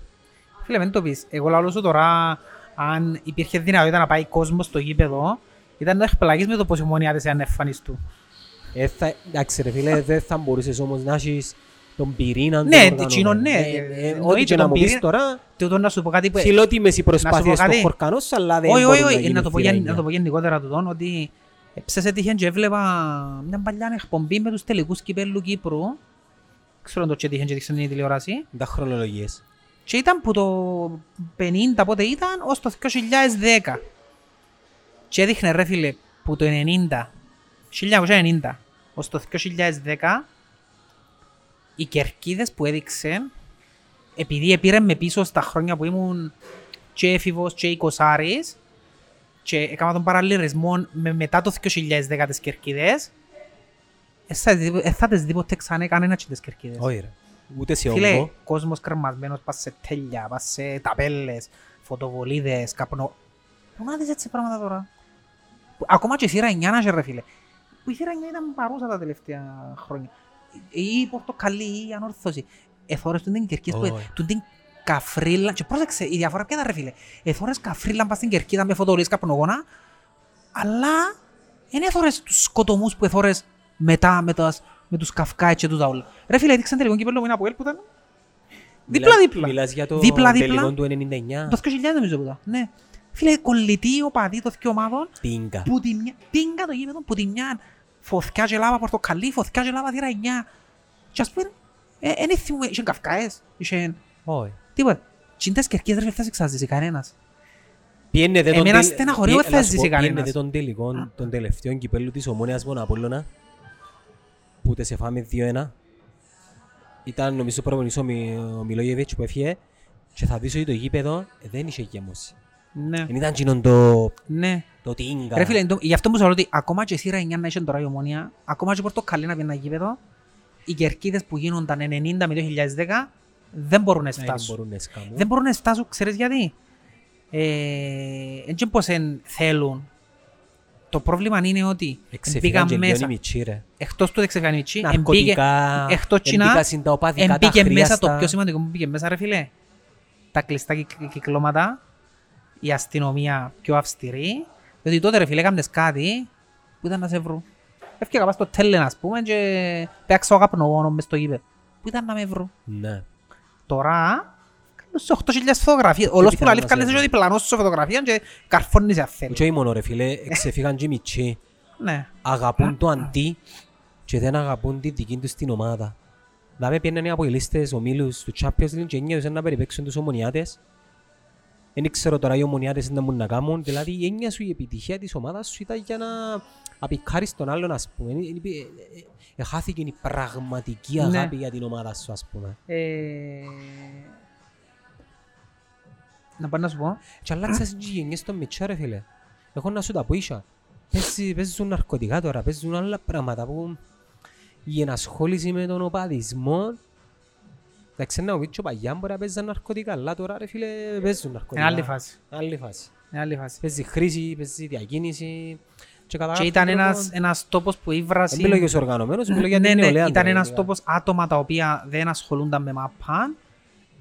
Φίλε, μην το πεις. Εγώ λαλώσω τώρα, αν υπήρχε δυνατότητα να πάει κόσμο στο γήπεδο, ήταν να εκπλαγείς με το πως ημονιάτες εάν εμφανιστούν. Ε, θα, εντάξει ρε φίλε, δεν θα μπορούσες όμως να έχεις τον πυρήνα. Ναι, τσινό, ναι. Ό,τι και να μου πεις τώρα, χιλότιμες οι προσπάθειες των χορκανός, αλλά δεν μπορεί να γίνει. Να το πω γενικότερα τούτον, ότι ψες έτυχε και έβλεπα μια παλιά εκπομπή με τους τελικούς κυπέλλου Κύπρου. Ξέρω αν το έτυχε και δείξαν την τηλεόραση. Τα χρονολογίες. Και ήταν που το πενήντα πότε ήταν ως το δύο χιλιάδες δέκα. Και έδειχνε ρε φίλε που το ενενήντα, χίλια εννιακόσια ενενήντα ως το δύο χιλιάδες δέκα οι κερκίδες που έδειξε, επειδή επήραν με πίσω στα χρόνια που ήμουν και έφηβος και εικοσάρης και έκανα τον παραλληλισμό με μετά το δύο χιλιάδες δέκα τις κερκίδες, δεν θα τις δει ποτέ ξανά κανένα και τις κερκίδες. Όχι ρε, ούτε σε όλο. Φίλε, κόσμος κρεμασμένος, πας σε τέλεια, πας σε ταπέλες, φωτοβολίδες, καπνό. Πού να δεις έτσι πράγματα τώρα. Ακόμα και η θύρα εννιά να ρε φίλε. Που η θύρα εννιά ήταν παρούσα τα τελευταία χρόνια. Ή πορτοκαλί ή η ανόρθωση. Εθώρες του την κερκίδα oh, yeah. του την καφρίλα. Και πρόσεξε, η διαφορά ποια ήταν ρε φίλε. Εθώρες καφρίλα πας στην κερκίδα με φωτοβολίες καπνογόνα. Αλλά δεν εθώρες τους σκοτωμούς που εθώρες μετά με, τας, με τους καυκάι και τούτα όλα. Ρε φίλε, δείξαν τελικό κύπελλο που είναι από ελ που ήταν. Δίπλα-δίπλα. Μιλάς για το τελικό του ενενήντα εννιά. Το δύο χιλιάδες νομίζω που ήταν. Ναι. Φίλε, κολλητή ο παδί των δύο ομάδων Πίνκα Πίνκα το γήπεδο που τη μιαν φωθιά και λάβα πορτοκαλί, φωθιά και λάβα δίρα εννιά. Και ας πούμε, εν ήθιμου, είσαν καυκάες, είσαν... Όχι. Τίποτε, τσίντες κερκίες δεν θα εξαζήσει κανένας. Εμένα στεναχωρίου δεν θα εξαζήσει κανένας. Πιένετε των τελικών, των τελευταίων κυπέλλου της Ομόνοιας μόνο Απόλλωνα που τες εφάμε δύο ένα. Ήταν νομίζω προπονητής ο Μιλόγεβιτς που έφυγε και θα δεις ότι το γήπεδο δεν είχε γεμώσει. Δεν ήταν κοινόν το τίγκα. Ρε φίλε, γι' αυτό μου σας λέω ότι ακόμα και η σειρά εννιά να είσαι τώρα η Ομόνια, ακόμα και η Πορτοκαλί να πιέναν γήπεδο, οι κερκίδες που γίνονταν ενενήντα με δύο χιλιάδες δέκα δεν μπορούν να φτάσουν. Δεν μπορούν να φτάσουν, ξέρεις γιατί. Έτσι πως θέλουν. Το πρόβλημα είναι ότι μπήκαν μέσα, εκτός του δεν ξεφυγαν οι μητσί, εμπήκε μέσα το πιο σημαντικό που μπήκε μέσα ρε φίλε. Τα κλειστά κυκλώματα. Η αστυνομία πιο αυστηρή, διότι τότε ρε φίλε έκαμνες κάτι που ήταν να σε βρουν. Έφυγα πας στο τέλεν ας πούμε και παίξα ο καπνογόνο μες στο γήπεδο. Που ήταν να με βρουν. Ναι. Τώρα, κάνεις σε οκτώ χιλιάδες φωτογραφίες. Όλος που λαλήφ κάνεις έτσι διπλανώσεις σε φωτογραφία και καρφώνεις αν θέλει. Και όχι μόνο ρε φίλε, ξεφύγαν και οι μητσί. Ναι. Αγαπούν το αντί και δεν αγαπούν τη δική τους την ομάδα. Δηλαδή πιέναν από οι λίστες ομίλους του Champions League και ένιωσαν να περιπαίξουν τους ομονιάτες. Δεν ξέρω τώρα οι ομονιάτες δεν μπορούν να κάνουν, δηλαδή η έννοια σου, η επιτυχία της ομάδας σου ήταν για να απεικάρεις τον άλλον, ας πούμε. Χάθηκε η πραγματική αγάπη για την ομάδα σου, ας πούμε. Να πάω να σου πω. Και αλλάξες και γενιές των μητσά, ρε φίλε. Έχω να σου τα πω ίσα. Παίζουν ναρκωτικά τώρα, παίζουν άλλα πράγματα που η ενασχόληση με τον οπαδισμό. Τα ξένα ουίτσο παγιά μπορεί να παίζουν ναρκωτικά, αλλά τώρα ρε φίλε παίζουν ναρκωτικά. Είναι άλλη φάση. Άλλη φάση. Άλλη φάση. Παίζει χρήση, παίζει διακίνηση. Και, και ήταν ένας, ένας τόπος που ήβρασε... Μιλώ για τους οργανωμένους, μιλώ για την νεολαία. Ήταν ένας τόπος άτομα τα οποία δεν ασχολούνταν με μαπάν,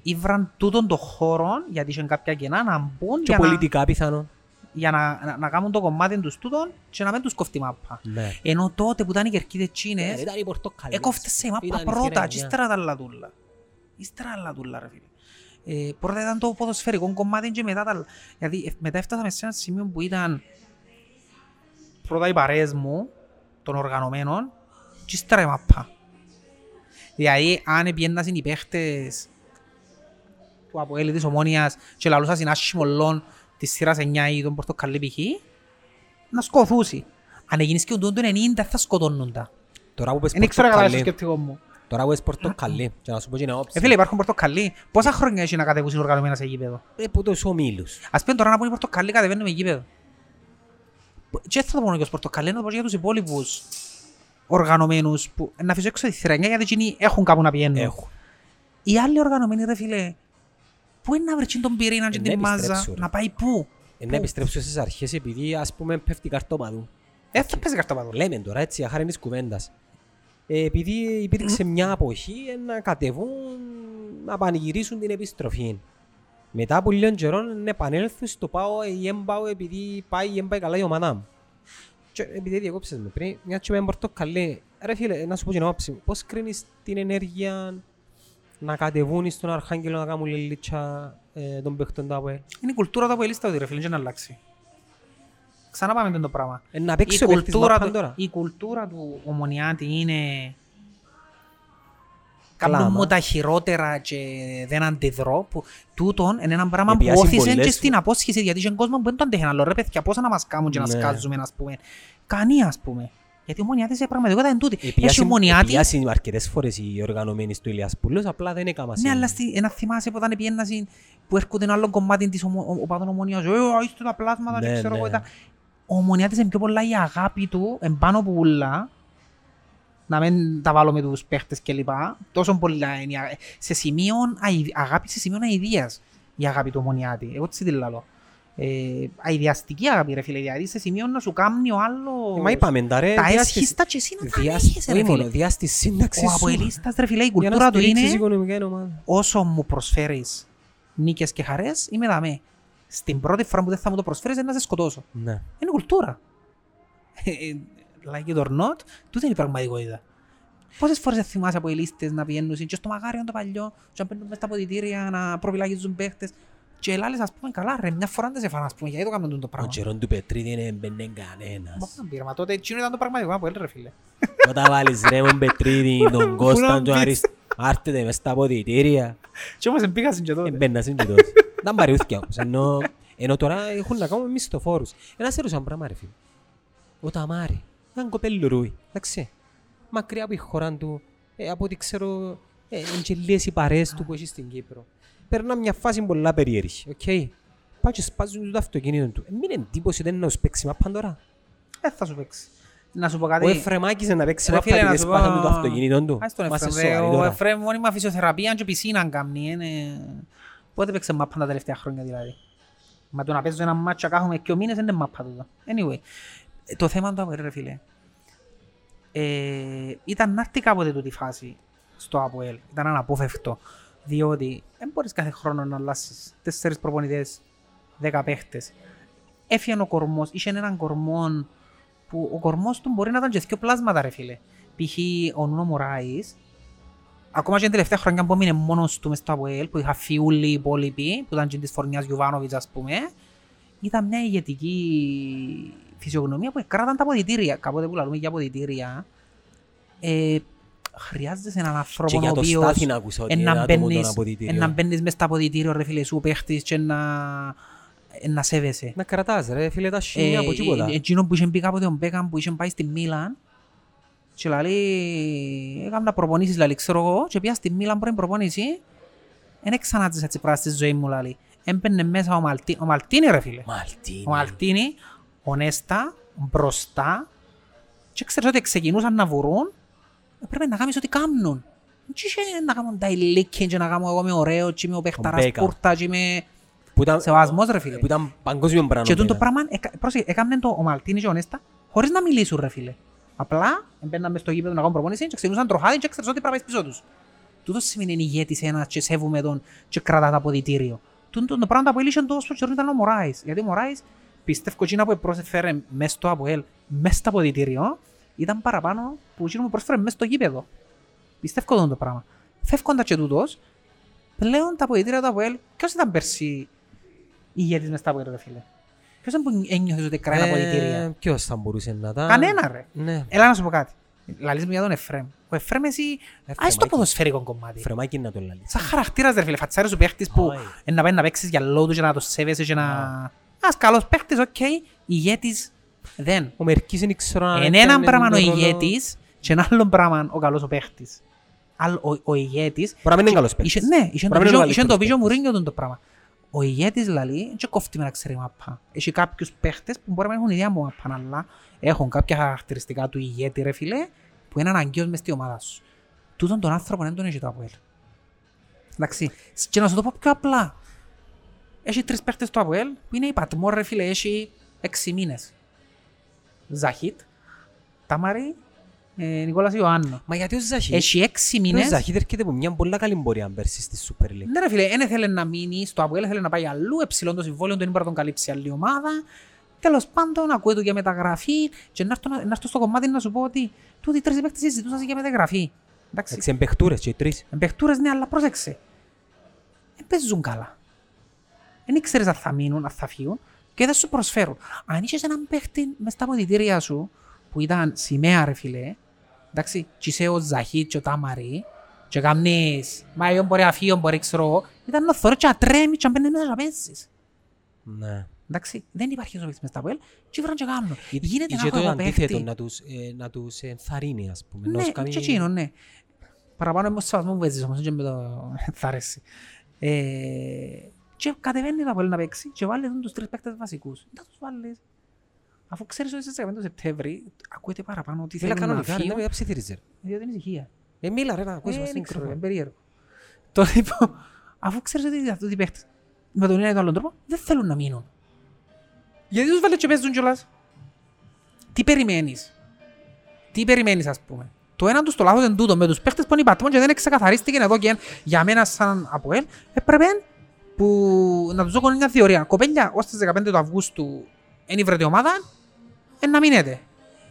ήβραν τούτον το χώρο, γιατί είχαν κάποια κενά, να μπουν και για πολιτικά να... πιθανόν. Για να, να, να κάνουν το κομμάτι τους τούτων και να μην τους κόφτει η μάπα. Ναι. Ενώ τότε που ήταν οι κερκίδες τσίνες, έκοφτες η μάπα πρώτα και ύστερα τα λατούλα. Ύστερα άλλα τούλα ρε φίλε. Ε, πρώτα ήταν το ποδοσφαιρικό κομμάτι και μετά τα... Γιατί μετά έφτασαμε σε ένα σημείο που ήταν πρώτα οι παρέες μου των οργανωμένων και ύστερα η μαπά. Δηλαδή αν πιέντασαν οι παίχτες του Αποέλη της Ομόνοιας και λαλούσαν συνάσχημο λόγω της σειράς εννιά ή τον Πορτοκαλί πηχή να σκοθούσει. Αν έγινες και τον ενενήντα θα σκοτώνουν τα. Δεν ξέρω καλά στο σκεπτικό μου. Τώρα που είσαι Πορτοκαλί, και να σου πω και είναι όψη. Φίλε, υπάρχουν Πορτοκαλί. Πόσα χρόνια έχει να κατεβούσουν οργανωμένα σε γήπεδο. Ε, που τους ομίλους. Ας πούμε τώρα να πούνε Πορτοκαλί, κατεβαίνουμε γήπεδο. Και έτσι θα το πω και ως Πορτοκαλί, να το πω και για τους υπόλοιπους οργανωμένους που να αφήσω έξω τη θηρανιά, γιατί εκείνοι έχουν κάπου να πιένουν. Έχουν. Οι άλλοι οργανωμένοι, ρε φίλε, πού είναι να βρει τον πυρήνα και την μάζα, να πάει πού. να επιστρέψω στις αρχές επειδή ας πούμε πέφτει καρτόπαδου. Ε, θα πέσει καρτόπαδου. Λέμε τώρα έτσι, αχάρη της κουβέντας. Επειδή υπήρξε μια εποχή να κατεβούν, να πανηγυρίσουν την επιστροφή. Μετά από λίγων καιρών να επανέλθουν στο πάω ή έμπαω επειδή πάει ή έμπαει καλά η ομάδα μου. Και επειδή διακόψες με πριν, μια και με πορτοκαλί. Ρε φίλε, να σου πω και να πάψει, πώς κρίνεις την ενέργεια να κατεβούν στον Αρχάγγελο να κάνουν λιλίτσα ε, των παιχτών του ΑΠΟΕΛ? Είναι η κουλτούρα του ΑΠΟΕΛίστα ότι ρε φίλε, και να αλλάξει. Ξανά πάμε το πράγμα. Ε, να παίξει η ο κουλτούρα, το, τώρα. Η κουλτούρα του Ομονιάτη είναι... Κάνουν μου τα χειρότερα και δεν αντιδρώ. Τούτον είναι ένα πράγμα που όθησε και στην απόσχεση, γιατί είχε κόσμο που δεν το αντέχει να λέω ρε παιδιά πόσα να μας κάνουν και να σκάζουμε ας πούμε. Κανεί ας πούμε. Γιατί ο Ομονιάτης είναι πραγματικότητα εν τούτη. Επιάσουν αρκετές φορές οι οργανωμένοι στο Ηλιασπούλος, απλά δεν έκαμα σύμβαση. Ναι, αλλά να θυμάσαι ποτέ να πιένασαι που έρχονται ένα άλλο κομμάτι της οπαδών Ομονιάς. Είστε τα πλάσματα και ξέρω εγώ. Ο Ομονιάτης είναι πιο πολλά η αγάπη του, εμπάνω πουλά. Να μην τα βάλω με τους παίχτες και λοιπά, τόσο πολλά είναι σε σημείο αγάπη, σε σημείο αηδίας η αγάπη του Ομονιάτη. Εγώ τι τη λέω. Ε, αηδιαστική αγάπη ρε φίλε, δηλαδή σε σημείο να σου κάνει ο άλλος... Μα είπαμε, τα ρε... Τα έσχιστα και εσύ να τα ανέχεις ρε φίλε. Διάς τη σύνταξη σου. Ο αποελίστας ρε φίλε, η κουλτούρα του είναι όσο μου προσφέρεις νίκες και χαρές, είμαι δαμέ. Στην πρώτη φορά που δεν θα μου το προσφέρεις είναι να σε σκοτώσω. Ναι. Είναι κουλτούρα. Like it or not, τούτο είναι η πραγματικότητα. Πόσες φορές θυμάσαι από οι λίστες να πηγαίνουν και στο μαγάριον το παλιό και να παίρνουν μέσα στα ποτητήρια, να προβιλάγιζουν παίχτες και ελάλες ας πούμε καλά ρε, μια φορά δεν σε φάνε ας πούμε, γιατί το κάνουν το πράγμα. Ο καιρόν του Πετρίτη είναι μπαινε κανένας. Μα πού πήρμα, τότε εκείνο ήταν το πραγματικό από ελ ρε φίλε. Όταν βάλεις ρε τον Πετρίτη, τον Κώσταν, τον Αρίστο, άρτεται μέσα στα ποτητήρια. Και όμως εμπήγασαν και τότε. Εμπένασαν και τότε. Δεν παρεούθηκε όμως, ενώ τώρα έχουν να κάνουμε μισθοφόρους. Ένας έρωσαν πράγμα ρε φίλε. Ο Ταμάρη. Ήταν κοπέλου Ρούι, εντάξει, μακριά από η χώρα του, ε, από ό,τι ξέρω, ε, εγγελίες οι παρέες του που έχει στην Κύπρο. Περνά μια φάση πολλά περίεργη, οκ. Okay. Πάει και σπάζουν το αυτοκίνητο του. Ε, μην εντύπωση δεν είναι να σου παίξει μάπαν τώρα. Ε, θα σου παίξει. Να σου πω κάτι. Ο Εφρεμάκης είναι να παίξει μάπαν και σπάζουν το αυτοκίνητο του. Ας τον Εφρεμ, ο Εφρεμ μόνιμα φυσιοθεραπεία και πισίνα κάνει. Πότε παίξε μάπαν τα τελευταία χρόνια δηλαδή. Μα το να παίξω ένα μάτσο κάχομαι και ο μήνες είναι μάπα του. Anyway. Το θέμα του ΑΠΟΕΛ, ρε φίλε, ε, ήταν να έρθει κάποτε τούτη φάση στο ΑΠΟΕΛ, ήταν αναπόφευκτο, διότι δεν μπορείς κάθε χρόνο να αλλάσεις τέσσερις προπονητές, δέκα παίχτες. Έφυγε ο κορμός, είχε έναν κορμό που ο κορμός του μπορεί να ήταν και δύο πλάσματα, ρε φίλε. Π.χ. ο Νούνο Μωράης, ακόμα και την τελευταία χρονιά που έμεινε μόνος του μες στο ΑΠΟΕΛ, που είχα φιούλοι οι υπόλοιποι, που ήταν και της Φορνιάς Γιουβάνοβιτς, ας πούμε, ήταν μια ηγετική φυσιογνωμία που εκκράταν τα ποδητήρια. Κάποτε που λαλούμε για ποδητήρια, ε, χρειάζεσαι έναν άνθρωπο ο οποίος να μπαίνεις μες στα ποδητήρια, ρε φίλε σου, παίχτης και να, να σέβεσαι. Να κρατάς ρε φίλε τα σημεία ε, από τίποτα. Εκείνο που είχε πει κάποτε ο Μπέκαμ που είχε πάει στη Μίλαν και λέει, έκανα προπονήσεις, λέει, ξέρω εγώ, και πήγα στη Μίλαν πρώην προπονήση, δεν ξανάτησα τις πράσεις της ζωής μου, λέει. Έμπαινε μέσα ο, Μαλτί, ο Μαλτίνι ρε φίλε. Μαλτίνι. Ο Μαλτίνι, ονέστα, μπροστά και ξέρεις ότι ξεκινούσαν να βουρούν, πρέπει να κάνεις ό,τι κάνουν. Και να κάνουν τα ηλίκια και να κάνουν εγώ με ωραίο και με ο παιχταράς πούρτα και με σεβασμός ρε φίλε. Που ήταν παγκόσμιο πράγμα. Και το πράγμα, πρόσεχε, έκαναν το ο Μαλτίνι και ονέστα χωρίς να μιλήσουν ρε φίλε. Απλά έμπαιναν στο γήπεδο να κάνουν προπόνηση και ξεκινούσαν τροχάδι και ξέρεις ότι πρέπει πίσω τους. Τούτο σημαίνει ηγέτης ένας και σέβουμε τον και κρατά το αποδητήριο. Το πράγμα που έλυσαν το όσο ήταν ο Μωράης. Γιατί ο Μωράης, πιστεύω εκείνα που πρόσφερε μέσα στο ΑΠΟΕΛ, μέσα στο αποδητήριο, ήταν παραπάνω που εκείνο που πρόσφερε μέσα στο γήπεδο. Πιστεύω αυτό το πράγμα. Φεύγοντας και τούτος, πλέον τα αποδητήρια του ΑΠΟΕΛ, ποιος ήταν πέρσι ηγέτης μέσα στο ΑΠΟΕΛ, ρε φίλε. Ποιος ήταν που ένιωθες ότι κράει τα αποδητήρια. Ποιος θα μπορούσε να τα... Κανένα ρε. Ναι. Έλα να σου πω κάτι. Λαλείς μου για τον Εφρέμ. Ο Εφρέμ εσύ, ας το ποδοσφαιρικό κομμάτι. Εφρεμάκι να τον λαλείς. Σαν χαρακτήρας ρε φίλε, φατσάρι σου παίχτης που να πάει να παίξεις για λόγου και να το σέβεσαι και να... Ας καλός παίχτης, οκ, ηγέτης δεν. Ο Μερκής είναι ξερονά... Εν έναν πράγμα ο ηγέτης και εν άλλον πράγμα ο καλός ο παίχτης. Ο ηγέτης... Μπορεί να μην είναι καλός παίχτης. Ναι, είχε το πίσω Μουρίνιο το πράγμα. Ο ηγέτης λαλεί και κόφτει με να ξέρει μαπά. Έχει κάποιους παίχτες που μπορεί να έχουν ιδέα μου μαπά, αλλά έχουν κάποια χαρακτηριστικά του ηγέτη ρε φίλε που είναι αναγκαίος μες στη ομάδα σου. Τούτον τον άνθρωπο δεν τον έχει το ΑΠΟΕΛ. Εντάξει, και να σου το πω πιο απλά. Έχει τρεις παίχτες του Αποέλ που είναι η Πατμό, ρε φίλε, έχει έξι μήνες. Ζάχιτ, Τάμαρη, ε, Νικόλα Ιωάννου. Μα γιατί ο Ζάχιτ? Έχει έξι μήνες. Ο Ζάχιτ έρχεται από μια πολλά καλή πορεία πέρσι στη Super League. Ναι, ρε φίλε, δεν ήθελε να μείνει στο Αποέλ, ήθελε να πάει αλλού, εψηλών το συμβόλαιο, δεν μπορεί να τον καλύψει άλλη ομάδα. Τέλος πάντων, ακούω του για μεταγραφή και να έρθω στο κομμάτι να σου πω ότι τούτοι οι τρεις παίκτες συζητούσαν για μεταγραφή. Εντάξει, εμπαιχτούρες και οι τρεις. Εμπαιχτούρες, ναι, αλλά πρόσεξε. Δεν παίζουν καλά. Δεν ήξερες αν θα μείνουν, αν θα φύγουν και δεν σου προσφέρουν. Αν είχες έναν παίχτη μες στα ποδητήρια σου που ήταν σημαία, ρε φίλε, εντάξει, και είσαι ο Ζαχίτ και ο Τάμαρη και καμνείς, μα εγώ μπορεί να φύγω, μπορεί ξέρω, ήταν ο θωρός και να τρέμει και να παίρνει μέσα να παίζεις. Ναι. Εντάξει, δεν υπάρχει ζωβέκτης μες τα ΠΟΕΛ και βραν και κάνουν. Γίνεται να έχω παίχτη. Να τους ενθαρρύνει, ας πούμε. Ναι, και εκείνο, ναι. Παραπάνω είμαι ο σεβασμός που έτσι, όμως και με το ενθαρρέσει. Και κατεβαίνει τα ΠΟΕΛ να παίξει και βάλει τους τρεις παίκτες βασικούς. Να τους βάλεις. Αφού ξέρεις ότι στις δεκαπέντε Σεπτέμβρη ακούγεται παραπάνω ότι θέλουν να φύγουν. Μίλα κανονικά, διότι είναι ησυχία. Μίλα ρε, να ακούσεις μας την κρόνο. Γιατί τους βάλετε και παίζουν κιόλας. Τι περιμένεις. Τι περιμένεις, ας πούμε. Το έναν τους το λάθος είναι τούτο. Με τους παίχτες που είναι υπατμόν και δεν εξακαθαρίστηκε εδώ και εν, για μένα σαν από ελ, έπρεπε που να τους δώσουν μια θεωρία. Κοπέλια, ως τις δεκαπέντε του Αυγούστου είναι βρετε ομάδα, εν να μείνετε.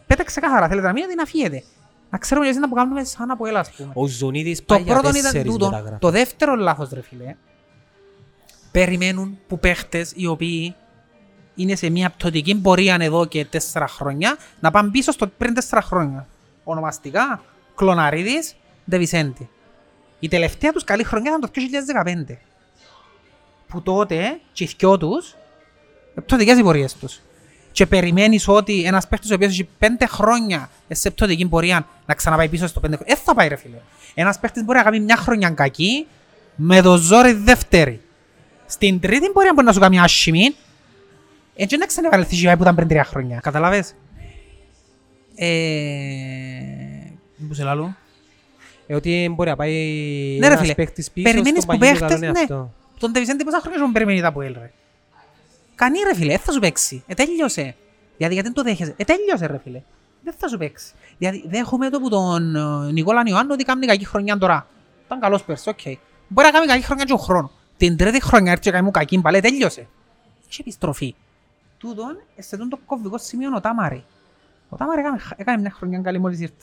Πέτα ξεκάθαρα, θέλετε να μείνετε ή να φύγετε. Να ξέρουμε εσείς να που κάνουμε σαν από ελ, ας πούμε. Ο Ζωνίδης πάει για τέσσερις μεταγράφη. Το δεύτερο λάθος, ρε φίλε, περιμένουν που παίχτες οι οποίοι είναι σε μια πτωτική πορεία εδώ και τέσσερα χρόνια, να πάμε πίσω στο πριν τέσσερα χρόνια. Ονομαστικά, Κλωναρίδης, Ντε Βισέντη. Η τελευταία τους καλή χρονιά ήταν το δύο χιλιάδες δεκαπέντε. Που τότε, και οι δυο τους, πτωτικές οι πορείες τους. Και περιμένεις ότι ένας παίχτης ο οποίος έχει πέντε χρόνια σε πτωτική πορεία να ξαναπάει πίσω στο πέντε χρόνια. Ε, θα πάει ρε φίλε. Ένας παίχτης μπορεί να κάνει μια χρονιά κακή, με το ζόρι δεύτερη. Στην τρίτη πορεία μπορεί να σου κάνει άσχημη. Έτσι να ξαναβαλθεί η ζωή που ήταν πριν τρία χρόνια. Καταλάβες. Μην πούσε λάλλου. Ότι μπορεί να πάει ένας παίχτης πίσω στο παγίδι του καλώνει αυτό. Τον Ντε Βισέντη πόσα χρόνια σου περιμένει τα Πουέλ ρε. Κανεί ρε φίλε, δεν θα σου παίξει. Ετέλειωσε. Γιατί δεν το δέχεσαι. Ετέλειωσε ρε φίλε. Δεν θα σου παίξει. Γιατί δέχομαι το που τον Νικόλα Ιωάννου ότι κάνει κακή χρονιά τώρα. Ήταν καλός πέρσι, οκ. Μπορεί να κάνει κακή χρονιά και ο χρόνο. Την τρίτη χρονιά έρθει και κάνει μου κακή μπαλέ, τέλειωσε. Έχει επιστροφή. Τούτον, σε τούτο κομβικό σημείο ο Τάμαρη. Ο Τάμαρη έκανε, έκανε μια χρονιά καλή μόλις ήρθε.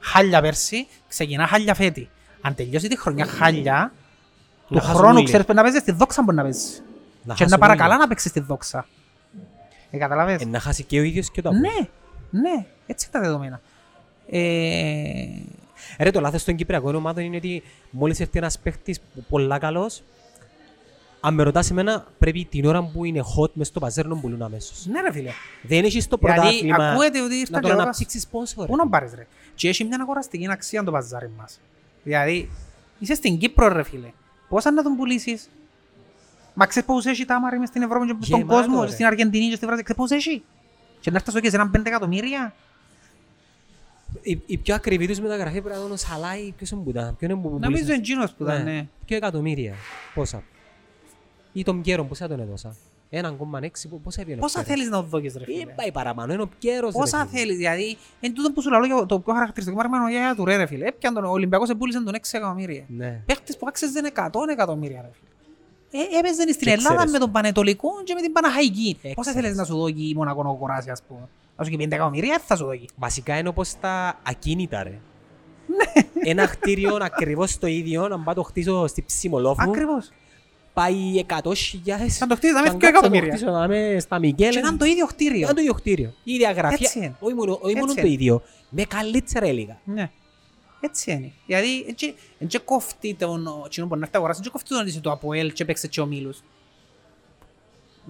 Χάλια πέρσι, ξεκινά χάλια φέτη. Αν τελειώσει τη χρονιά χάλια, του χρόνου ξέρεις πέρα να παίζεις, στη δόξα μπορεί να παίζεις. Και να παρακαλά να παίξεις στη δόξα. Ε, καταλαβαίνεις. Να χάσει και ο ίδιος και ο Τάμαρη. Ναι, ναι, έτσι είναι τα δεδομένα. Ρε, το λάθος των Κυπριακών ομάδων είναι ότι μόλις έρθει ένας παίχτης πολλά καλός, αν με ρωτάς εμένα, πρέπει την ώρα που είναι hot μες στο παζέρ να μπουλούν αμέσως. Ναι ρε φίλε. Δεν έχεις το πρωτάθλημα να τον αναψύξεις πόσο ρε. Πού να πάρεις ρε. Και έχει μια αγοραστική αξία το παζάρι μας. Δηλαδή, είσαι στην Κύπρο ρε φίλε. Πόσα να τον πουλήσεις. Μα ξέρεις πώς έχει τα Τάμαρη μες στην Ευρώπη και στον κόσμο, στην Αργεντινή και στη Βραζιλία. Ξέρεις πώς έχει. Και να έρθεις εδώ και σε έναν πέντε εκατομμύρια. Η πιο ακριβή τους μεταγραφή πρέπει να τον σαλάει ποιος είναι που ήταν. Νομίζω εγγύνος που ήταν, ναι. Ποιο εκατομμύρια. Πόσα. Ή τον Πιέρο, πόσα τον έδωσα. Έναν κόμμα έξι, πόσα έπιανε. Πόσα θέλεις να δώκεις ρε φίλε. Ή πάει παραπάνω, είναι ο Πιέρος. Πόσα θέλεις, δηλαδή, εν τούτο που σου λέω το πιο χαρακτηριστικό παραπάνω για γιαγιά του ρε φίλε. Έπιαν τον Ολυμπιακός, επούλησαν τον έξι εκατομμύρια. Παίχτης που άξιζαν εκατό εκατομμύρια ρε φίλε. Έπαιζαν στην Ελλάδα με τον Πανετολικό και με την Παναχαϊκή. Πόσα θέλεις να σου δώκει η Μονακό να κοράσει, ας πούμε. Ας σου και πέντε εκατομμύρια θα σου δώκει. Βασικά είναι όπως τα ακίνητα ρε. Ένα χτίριο ακριβώς το ίδιο, να πάω το χτίσω στην Ψιμολόφου. Ακριβώς. Πάει εκατό χιλιάδες. Να το χτίζαμε και εκατομμύρια. Και να είναι το ίδιο χτίριο. Να το ίδιο χτίριο. Η διαγραφή. Όχι μόνο το ίδιο. Με καλύτερα έλεγα. Ναι. Έτσι είναι. Δηλαδή, έτσι κόφτει τον. Τι μπορεί να έρθει αγοράσει, έτσι κόφτει τον αντίστοιχο του Αποέλ, και παίξε και ο Μίλους.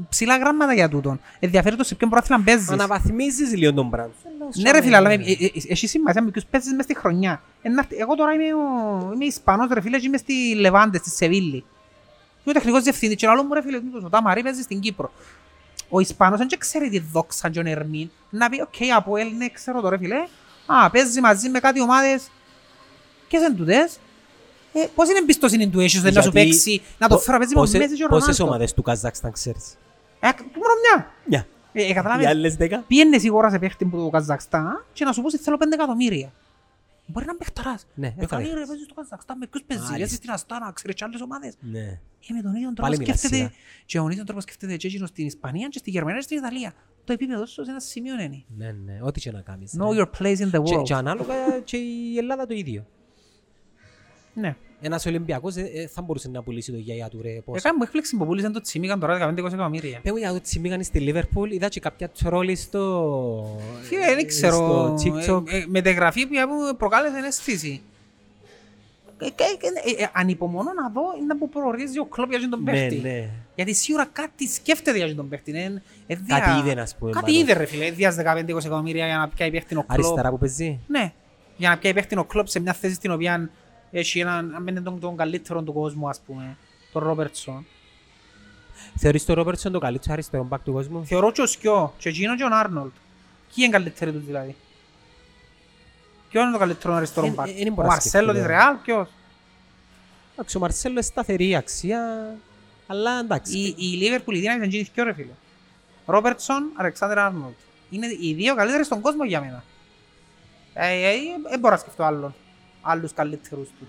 Ψηλά γράμματα για τούτον. Ενδιαφέρει το σε ποιον πρόθυμα να παίζεις. Αναβαθμίζεις λίγο τον πράγμα. Ναι, ρε φίλε, αλλά έχει σημασία με ποιους παίζεις μες στη χρονιά. Εγώ τώρα είμαι Ισπανός, ρε φίλε, και είμαι στη Λεβάντε, στη Σεβίλη. Είναι ο τεχνικός διευθυντής και ο άλλος μου ρε φίλε, ο Ταμαρή παίζει στην Κύπρο. Ο Ισπανός δεν ξέρει τη δόξα και ο Νερμίν να πει «ΟΚ, από Έλληνε, ξέρω το ρε φίλε, α, παίζει μαζί με κάτι ομάδες και σαν τούτες». Ε, πώς είναι εμπιστοσύνη του έσιος, δεν να σου παίξει, να το φέρα παίξει μόνο μέσα και ο Ρονάλτο. Πόσες ομάδες του Καζάκσταν ξέρεις? Ε, μόνο μια. Μια. Ε, καταλάβεις. Για άλλες δέκα. Πιένε σίγουρα σε παίχτη από το Καζάκσταν και να σου πω ότι θέλω πέντε εκατομμύρια. Μπορεί να μπαιχταράς. Ναι, θα ρίχνεις. Ρε, παίζεις στο Καζάκσταν με ποιους παίζεις, λες στην Αστάνα, ξέρεις και άλλες ομάδες. Ναι. Και με τον ίδιο τρόπο σκέφτεται και ο ίδιο τρόπο σκέφτεται και εκείνος στην Ισπανία και στη Γερμανία και στην Ιταλία. Το επίπεδο σου σε ένα σημείο είναι. Ναι, ναι, ό,τι και να κάνεις. Know your place in the world. Και ανάλογα και η Ελλάδα το ίδιο. Ναι. Ένας Ολυμπιακός ε, θα μπορούσε να πουλήσει το γιαγιά του ρε πώς. Έκανε μου έκπληξη που πούλησαν το Τσιμίκαν τώρα δεκαπέντε είκοσι εκατομμύρια. Πέμπω για το Τσιμίκαν στη Λίβερπουλ, είδα και κάποια τρόλη στο... Φίλε, δεν ξέρω, μετεγραφή που προκάλεσε αίσθηση. Ανυπομονώ να δω είναι που προορίζει ο Κλόπ για τον παίχτη. Γιατί σίγουρα κάτι σκέφτεται για τον παίχτη. Κάτι είδε να σπούμε. Κάτι είδε ρε φίλε, διάς δεκαπέντε είκοσι εκατομμύρια για να πιάει παίχτην ο Κλόπ. Αριστερά που παίζει. Ναι, για να πιάει παίχτην ο Κλόπ σε μια θέση στην οποία έχει έναν, αν μένει τον καλύτερο του κόσμου, ας πούμε, τον Ρόμπερτσον. Θεωρείς τον Ρόμπερτσον τον καλύτερο αριστερό μπακ του κόσμου? Θεωρώ και ο Σκιό, και εκείνο και ο Άρνολτ. Ποιοι είναι καλύτεροι τους δηλαδή? Ποιο είναι το καλύτερο αριστερό μπακ? Ο Μαρσέλο της Ρεάλ, ποιος? Ο Μαρσέλο είναι σταθερή αξία, αλλά εντάξει. Η Λίβερπουλ η δύναμη είναι ποιο ρε φίλε? Ρόμπερτσον, Αλεξάνδερ Άρνολτ. Είναι οι δύο καλύτεροι στον κόσμο για μένα. Δεν μπορώ να σκεφτώ άλλον. Άλλους καλύτερους τους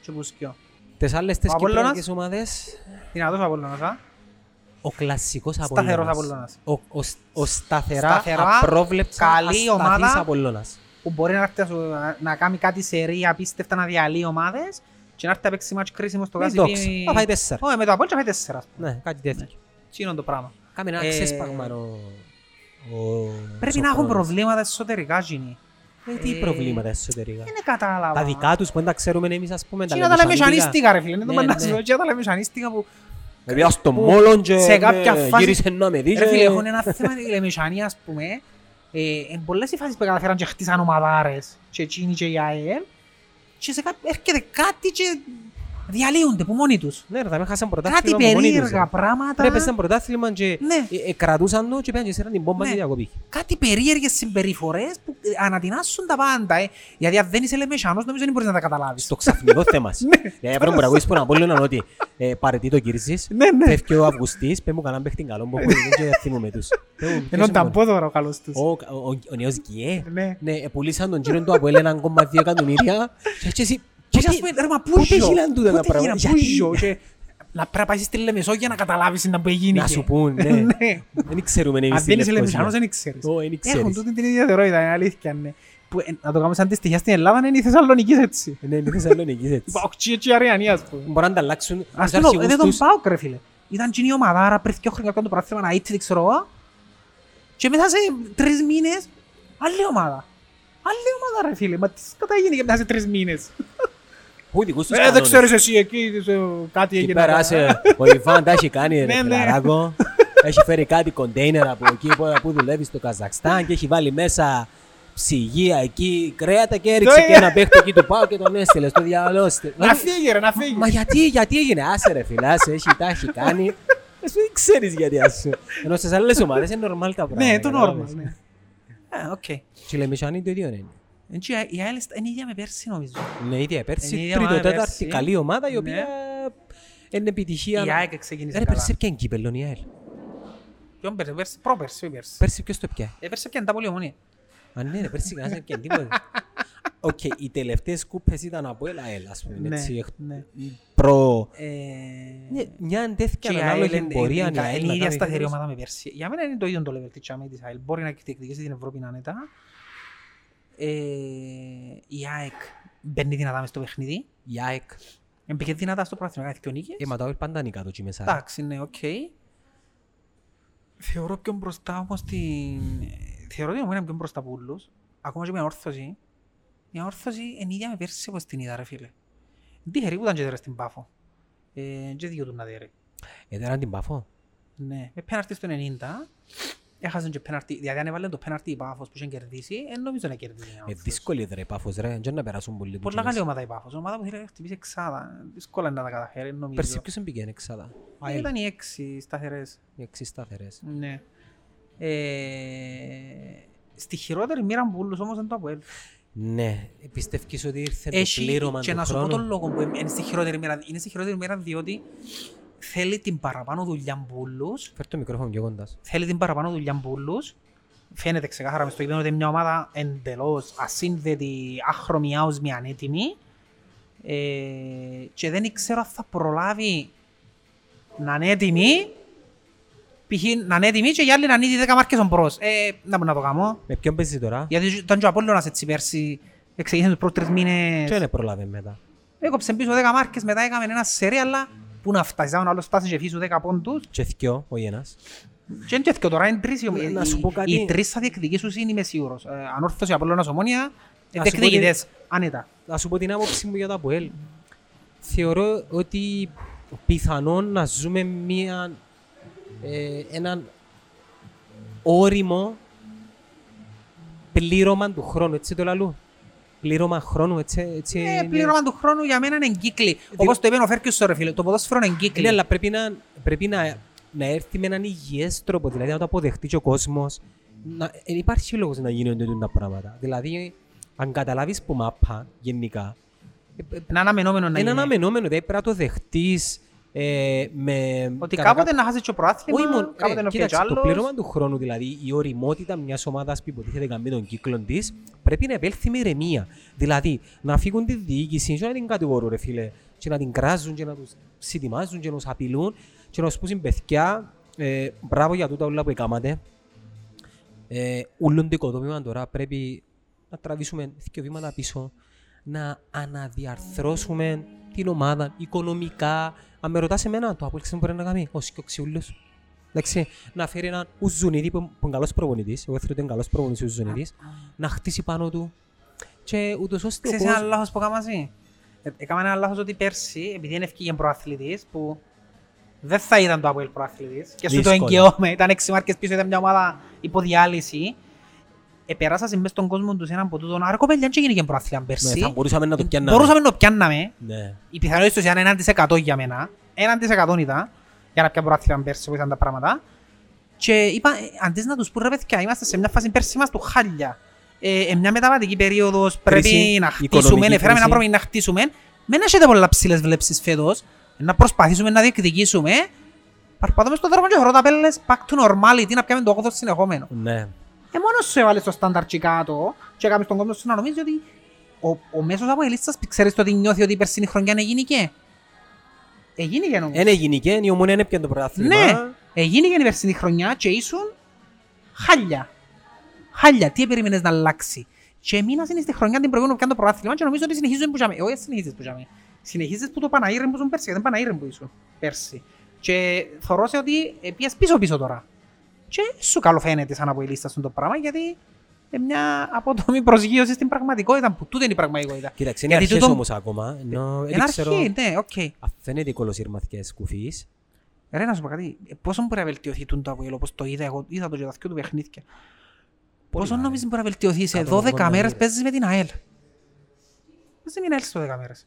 και πούς κοιό. Τις άλλες τις κυπριακές ομάδες. Δυνατός ο Απολώνας, α. Ο κλασσικός Απολώνας. Ο σταθερά, απρόβλεψα, ασταθής Απολώνας. Που μπορεί να κάνει κάτι σερή, απίστευτα να διαλύει ομάδες και να έρθει να παίξει μάτσο κρίσιμο στο κάτι. Θα φάει τέσσερα. Με το Απόλυτσα φάει τέσσερα. Ναι, κάτι τέτοιο. Τι είναι το πράγμα. Κάμε ένα ξέσπαγμα. Πρέπει να έχουν προβλήματα εσωτερικά γίνει. Τι προβλήματα εσωτερικά. Είναι κατάλαβα. Τα δικά τους που δεν τα ξέρουμε εμείς ας πούμε. Τι να τα λέμε σανίστικα ρε φίλε. Τι να τα λέμε σανίστικα που... Επειδή στο μόλον και γύρισε να με δεις. Ρε φίλε έχουν ένα θέμα τη λεμεσανία ας πούμε. Εν πολλές οι φάσεις που καταφέραν και χτίσαν ομαδάρες. Και εκείνοι και οι ΑΕΛ. Και έρχεται κάτι και διαλύονται που μόνοι τους. Ναι ρε, θα με χάσαν πρωτάθλημα που μόνοι τους. Ρε πέσαν πρωτάθλημα και κρατούσαν το και πέραν και σέραν την πόμπα και διακοπή. Κάτι περίεργες συμπεριφορές που ανατινάσουν τα πάντα. Γιατί αν δεν είσαι λεμεσιανός νομίζω δεν μπορείς να τα καταλάβεις. Στο ξαφνικό θέμα. Πρέπει να μπορείς να πω λένε ότι παρετεί το Κύρσης, πέφτει ο Αυγουστής, πέμπω κανέναν παίχτην καλόν που δεν και θυμούμε τους. Ενώ τα πω τώρα ο καλός τους. Ο νέος Γκιέ, πουλήσαν τον γύρον του από έναν κόμμα δύο εκατομμύρια. Πότε γίναν τούτα τα πράγματα, γιατί? Να πρέπει να πάσεις στη Λεμεσό για να καταλάβεις να που έγινε. Να σου πούν, ναι. Δεν ξέρουμε εμείς. Αν δεν είσαι Λεμεσιανός δεν ξέρεις. Έχουν τούτη την ίδια ιδιαιτερότητα, είναι αλήθεια. Να το κάνουμε σαν τη στοιχεία στην Ελλάδα είναι η Θεσσαλονικής έτσι. Ναι, είναι η Θεσσαλονικής έτσι. Οξύ και η Αριανία, ας πούμε. Μπορούν να τα αλλάξουν. Ας πούμε, δεν τον πάω κρε φίλε. Ήταν και η ομαδάρα πριν δύο χρόνια το πρόθυμα να ήτσε, ξέρω εγώ. Και μετά σε τρεις μήνες, άλλη ομάδα. Άλλη ομάδα ρε φίλε, μα τι καταγίνει για μετά σε τρεις μήνες. Ε, δεν ξέρεις εσύ εκεί κάτι έγινε. Εκεί πέρασε, ο Ιβάν τα έχει κάνει ρε φιλαράκο. Έχει φέρει κάτι κοντέινερ από εκεί που δουλεύει στο Καζακστάν και έχει βάλει μέσα ψυγεία εκεί, κρέατα και έριξε και ένα παίχτη εκεί του πάω και τον έστειλε στο διάλογο. Να φύγει ρε, να φύγει. Μα γιατί, γιατί έγινε, άσε ρε φιλά, έχει τα έχει κάνει. Δεν ξέρεις γιατί άσου. Ενώ στις άλλες ομάδες είναι normal τα πράγματα. Ναι, το normal, ναι. Α, οκ. Τσιλεμισανή το ίδιο είναι. Η ΑΕΛ είναι ίδια με πέρσι νομίζω. Ναι, ίδια πέρσι, τρίτο τέταρτη καλή ομάδα η οποία είναι επιτυχία. Η ΑΕΚ ξεκίνησε καλά. Πέρσι έπιαν κύπελλον η ΑΕΛ. Ποιον πέρσι, προπέρσι ή πέρσι? Πέρσι ποιος το έπιαν? Πέρσι έπιαν τα Πολυομονία. Α ναι ρε, πέρσι κανένας έπιαν τίποτα. Οκ, οι τελευταίες κούπες ήταν από η ΑΕΛ ας πούμε. Προ... Μια αντέθηκια ανάλογη πορεία η ΑΕΛ. Είναι η ίδια σταθερή ομάδα με πέρσι. Για μένα είναι το ίδιο το level. Ε, η ΑΕΚ μπαίνει δυνατά μες στο παιχνίδι. Η ΑΕΚ μπήκε δυνατά στο πράθυνο, κάθε και ο νίκες. Ε, μα το πάντα νικά το τσιμεσά. Εντάξει, ναι, οκ. Okay. Θεωρώ πιο μπροστά όμως την... Θεωρώ ότι είναι πιο μπροστά από όλους. Ακόμα και μια όρθωση. Μια όρθωση είναι ίδια με πέρσι όπως την είδα, ρε φίλε. Τυχερή που ήταν και τώρα στην Πάφο. Ε, και δύο του να δει, ρε. Ε, τώρα την Πάφο. Ναι, με πέναρτη στο ενενήντα. Έχασαν και πέναρτι, δηλαδή αν έβαλαν το πέναρτι η Πάφος που είχε κερδίσει, εν νομίζω να κερδίσει. Ε, δύσκολη ήταν η Πάφος ρε, δεν να περάσουν πολύ. Πολλά καλή ομάδα η Πάφος, ομάδα που θέλει να χτυπήσει εξάδα, δύσκολα να τα καταφέρει, νομίζω. Περσί ποιος μπήκε εν εξάδα? Ήταν οι έξι σταθερές. Οι έξι σταθερές. Ναι. Στη χειρότερη μοίρα που ούλους όμως δεν το αποέλθει. Ναι, πιστεύεις ότι ήρθε έχει, το πλήρωμα του χρόνου. Και να σου πω τον λόγο που είναι στη χειρότερη μέρα. Είναι στη χειρότερη μέρα διότι θέλει την παραπάνω δουλειά μπούλους. Φέρ' το μικρόφωνο πιο κοντάς. Θέλει την παραπάνω δουλειά μπούλους. Φαίνεται ξεκάθαρα μες στο γήπεδο ότι μια ομάδα εντελώς ασύνδετη, άχρωμη, άοσμη, ανέτοιμη. Ε, και δεν ξέρω αν θα προλάβει να είναι έτοιμη. Π.χ. να είναι έτοιμη και οι άλλοι να είναι δέκα μάρκες στον μπρος. Ε, να μπορώ να το κάνω. Με ποιον παίζεις τώρα? Γιατί ήταν και ο Απόλλωνας έτσι πέρσι, εξεγήθηκε τους πρώτους τρεις μήνες. Και δεν προλάβει μετά. Έκοψε πίσω δέκα μάρκες, μετά έκαμε ένα σερί, αλλά πού να φτάσει, άλλο φτάσει και φύσου δέκα πόντους. Και θκιο, όχι ένας. Και είναι και θκιο, τώρα είναι τρεις. Οι τρεις θα διεκδικήσουν, είμαι σίγουρος. Ανόρθωση, Απόλλωνας, Ομόνοια, διεκδικητές, άνετα. Να σου πω την άποψη μου για το Αποέλ. Θεωρώ ότι πιθανόν να ζούμε μία Ε, έναν όριμο πλήρωμα του χρόνου, έτσι το λαλού. Πλήρωμα χρόνου, έτσι, έτσι ε, είναι. Πλήρωμα του χρόνου για μένα είναι εγκύκλη. Όπως το είπε ο Φέρκιος, ρε φίλε, το ποδόσφαιρο είναι εγκύκλη. Ναι, αλλά πρέπει, να, πρέπει να, να έρθει με έναν υγιές τρόπο, δηλαδή να το αποδεχτεί και ο κόσμος. Να, ε, υπάρχει λόγος να γίνονται τα πράγματα. Δηλαδή, αν καταλάβεις που μάπα, γενικά. Είναι αναμενόμενο να είναι. Είναι αναμενόμενο, δηλαδή πρέπει να το δεχτείς. Ε, με... Ότι κάποτε Κατακα... να χάσει και ο προάθλημα, Ήμουν... ε, κάποτε να φύγει και άλλος. Το πλήρωμα του χρόνου, δηλαδή η οριμότητα μιας ομάδας που υποτίθεται καμία των κύκλων της, πρέπει να επέλθει με ηρεμία. Δηλαδή να φύγουν τη διοίκηση και να την κατηγορούν, ρε φίλε, και να την κράζουν και να τους συντιμάζουν και να τους απειλούν και να τους πούσουν παιδιά, ε, μπράβο για τούτα όλα που έκαματε. Ε, ούλον το οικοδόμημα τώρα πρέπει να τραβήσουμε δύο βήματα πίσω, να αναδιαρθρώσουμε την ομάδα οικονομικά. Αν με ρωτάς εμένα, το Αποέλ δεν μπορεί να κάνει, ως και ο Ξιούλος. Εντάξει, να φέρει έναν Ζωνίδη που είναι καλός προπονητής, εγώ θέλω ότι είναι καλός προπονητής ο Ζωνίδης, να χτίσει πάνω του και ούτως ώστε... Ξέρεις έναν λάθος που έκανα εσύ. Έκανα έναν λάθος ότι πέρσι, επειδή είναι ευκήγε προαθλητής, που δεν θα ήταν το Αποέλ προαθλητής και σου το εγγυώμαι, ήταν έξι μάρκες πίσω, ήταν μια ομάδα υποδιάλυση. Επεράσα μες στον κόσμο τους έναν ποτούτο, άρα κοπέλια και γίνηκε προαθλιάν πέρσι. Ναι, μπορούσαμε να το πιάνναμε. Μπορούσαμε να το πιάνναμε. Ναι. Η πιθανότητα ήταν ένα τοις εκατό για μένα. ένα τοις εκατό ήταν για να πια προαθλιάν πέρσι, όπως ήταν τα πράγματα. Και είπα, αντί να τους πούν ρε παιδιά, είμαστε σε μια φάση πέρσι μας του χάλια. Ε, μια μεταβατική περίοδος πρέπει κρίση, να χτίσουμε, εφέραμε ένα πρόβλημα να χτίσουμε. Μην έχετε πολλά ψηλές βλέψεις φέτος, να προσπαθήσουμε να διεκδικήσουμε. Παρπατάμε στον δρόμο και χωρώ τα πέλες, back to normality, να πιάμε το όγδοο συνεχόμενο. Ναι. Ε, μόνος σου έβαλες το στάνταρ και κάτω και έκαμε στον κόσμο σου να νομίζει ότι ο, ο μέσος από ελίστας ξέρεις το ότι νιώθει ότι η περσινή χρονιά είναι γενική. Έγινε και νομίζω. Είναι γενική, η Ομόνοια είναι πια το πρωτάθλημα. Ναι, έγινε και η περσινή χρονιά και ήσουν χάλια. Χάλια, τι περίμενες να αλλάξει. Και μήνας είναι στη χρονιά την προηγούμενη πια το πρωτάθλημα και νομίζω ότι συνεχίζουν που είχαμε. Όχι, συνεχίζεις που είχαμε. Συνεχίζεις που το Παναήρεν που ήσουν πέρσι, γιατί δεν Παναήρεν που ήσουν πέρσι. Και θωρώσαι ότι πήγες πίσω-πίσω τώρα. Και σου καλοφαίνεται σαν από η λίστα στον το πράγμα, γιατί μια απότομη προσγείωση στην πραγματικότητα που τούτη είναι η πραγματικότητα. Κοίταξε, είναι γιατί αρχές τούτο... όμως ακόμα. Ενώ, εν ξέρω... αρχή, ναι, οκ. Okay. Αφαίνεται οι κολοσυρμαθικές κουφίες. Ρε, να σου πω κάτι, πόσο μπορεί να βελτιωθεί το Αποέλ, όπως το είδα εγώ, είδα το γεδαθκιό του παιχνίδια. Πόσο νομίζεις μπορεί να βελτιωθεί, σε δώδεκα μέρες παίζεις με την ΑΕΛ. Παίζεις με την ΑΕΛ σε δώδεκα μέρες.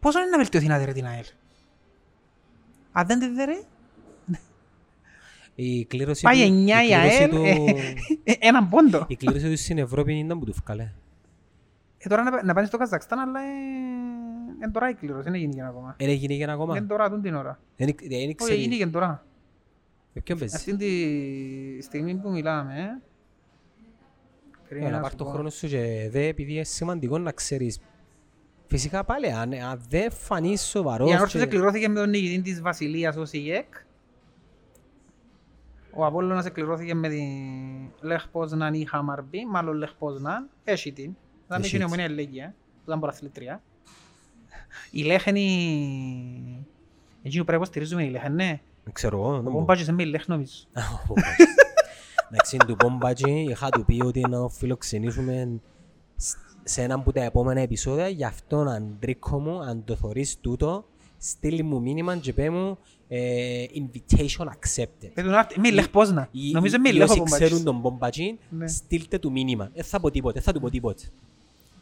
Πόσο είναι να βελτιωθεί να δει την ΑΕΛ. Αν δεν τη δει, η κλήρωση του στην Ευρώπη ήταν που του φκάλε. Τώρα να πάνε στο Καζακστάν, αλλά είναι τώρα η κλήρωση, είναι γίνει ακόμα. Είναι γίνει ακόμα. Είναι τώρα, την ώρα. Όχι, γίνει και τώρα. Ποιον παίζει. Αυτή τη στιγμή που μιλάμε. Έλα, πάρ' το χρόνο σου και δε, επειδή είναι σημαντικό να ξέρεις. Φυσικά πάλι, αν δεν φανείς σοβαρός... Η ανόρθωση κληρώθηκε με τον νικητή της Βασιλείας ως ΙΕΚ. Ο Απόλλωνας εκληρώθηκε με την Λεχ Πόζναν ή Χαμαρμπή, μάλλον Λεχ Πόζναν, έχει την. Δεν έχει την Ομόνοια Ελέγγυα, που ήταν πρωταθλήτρια. Η Λεχ είναι... Εκείνο πρέπει να στηρίζουμε η Λεχ, ναι. Ξέρω εγώ. Ο Πομπάτζης είναι η Λεχ, νομίζω. Εντάξει, του Πομπάτζη είχα του πει ότι να φιλοξενήσουμε σε έναν από τα επόμενα επεισόδια. Γι' αυτόν, Αντρίκο μου, αν το θωρείς τούτο, στείλει μου μήνυμα και πέ μου invitation accepted. Μην λέχ πώς να. Νομίζω μην λέχ ο Μπομπατζής. Όσοι ξέρουν τον Μπομπατζή, στείλτε του μήνυμα. Δεν θα πω τίποτε, θα του πω τίποτε.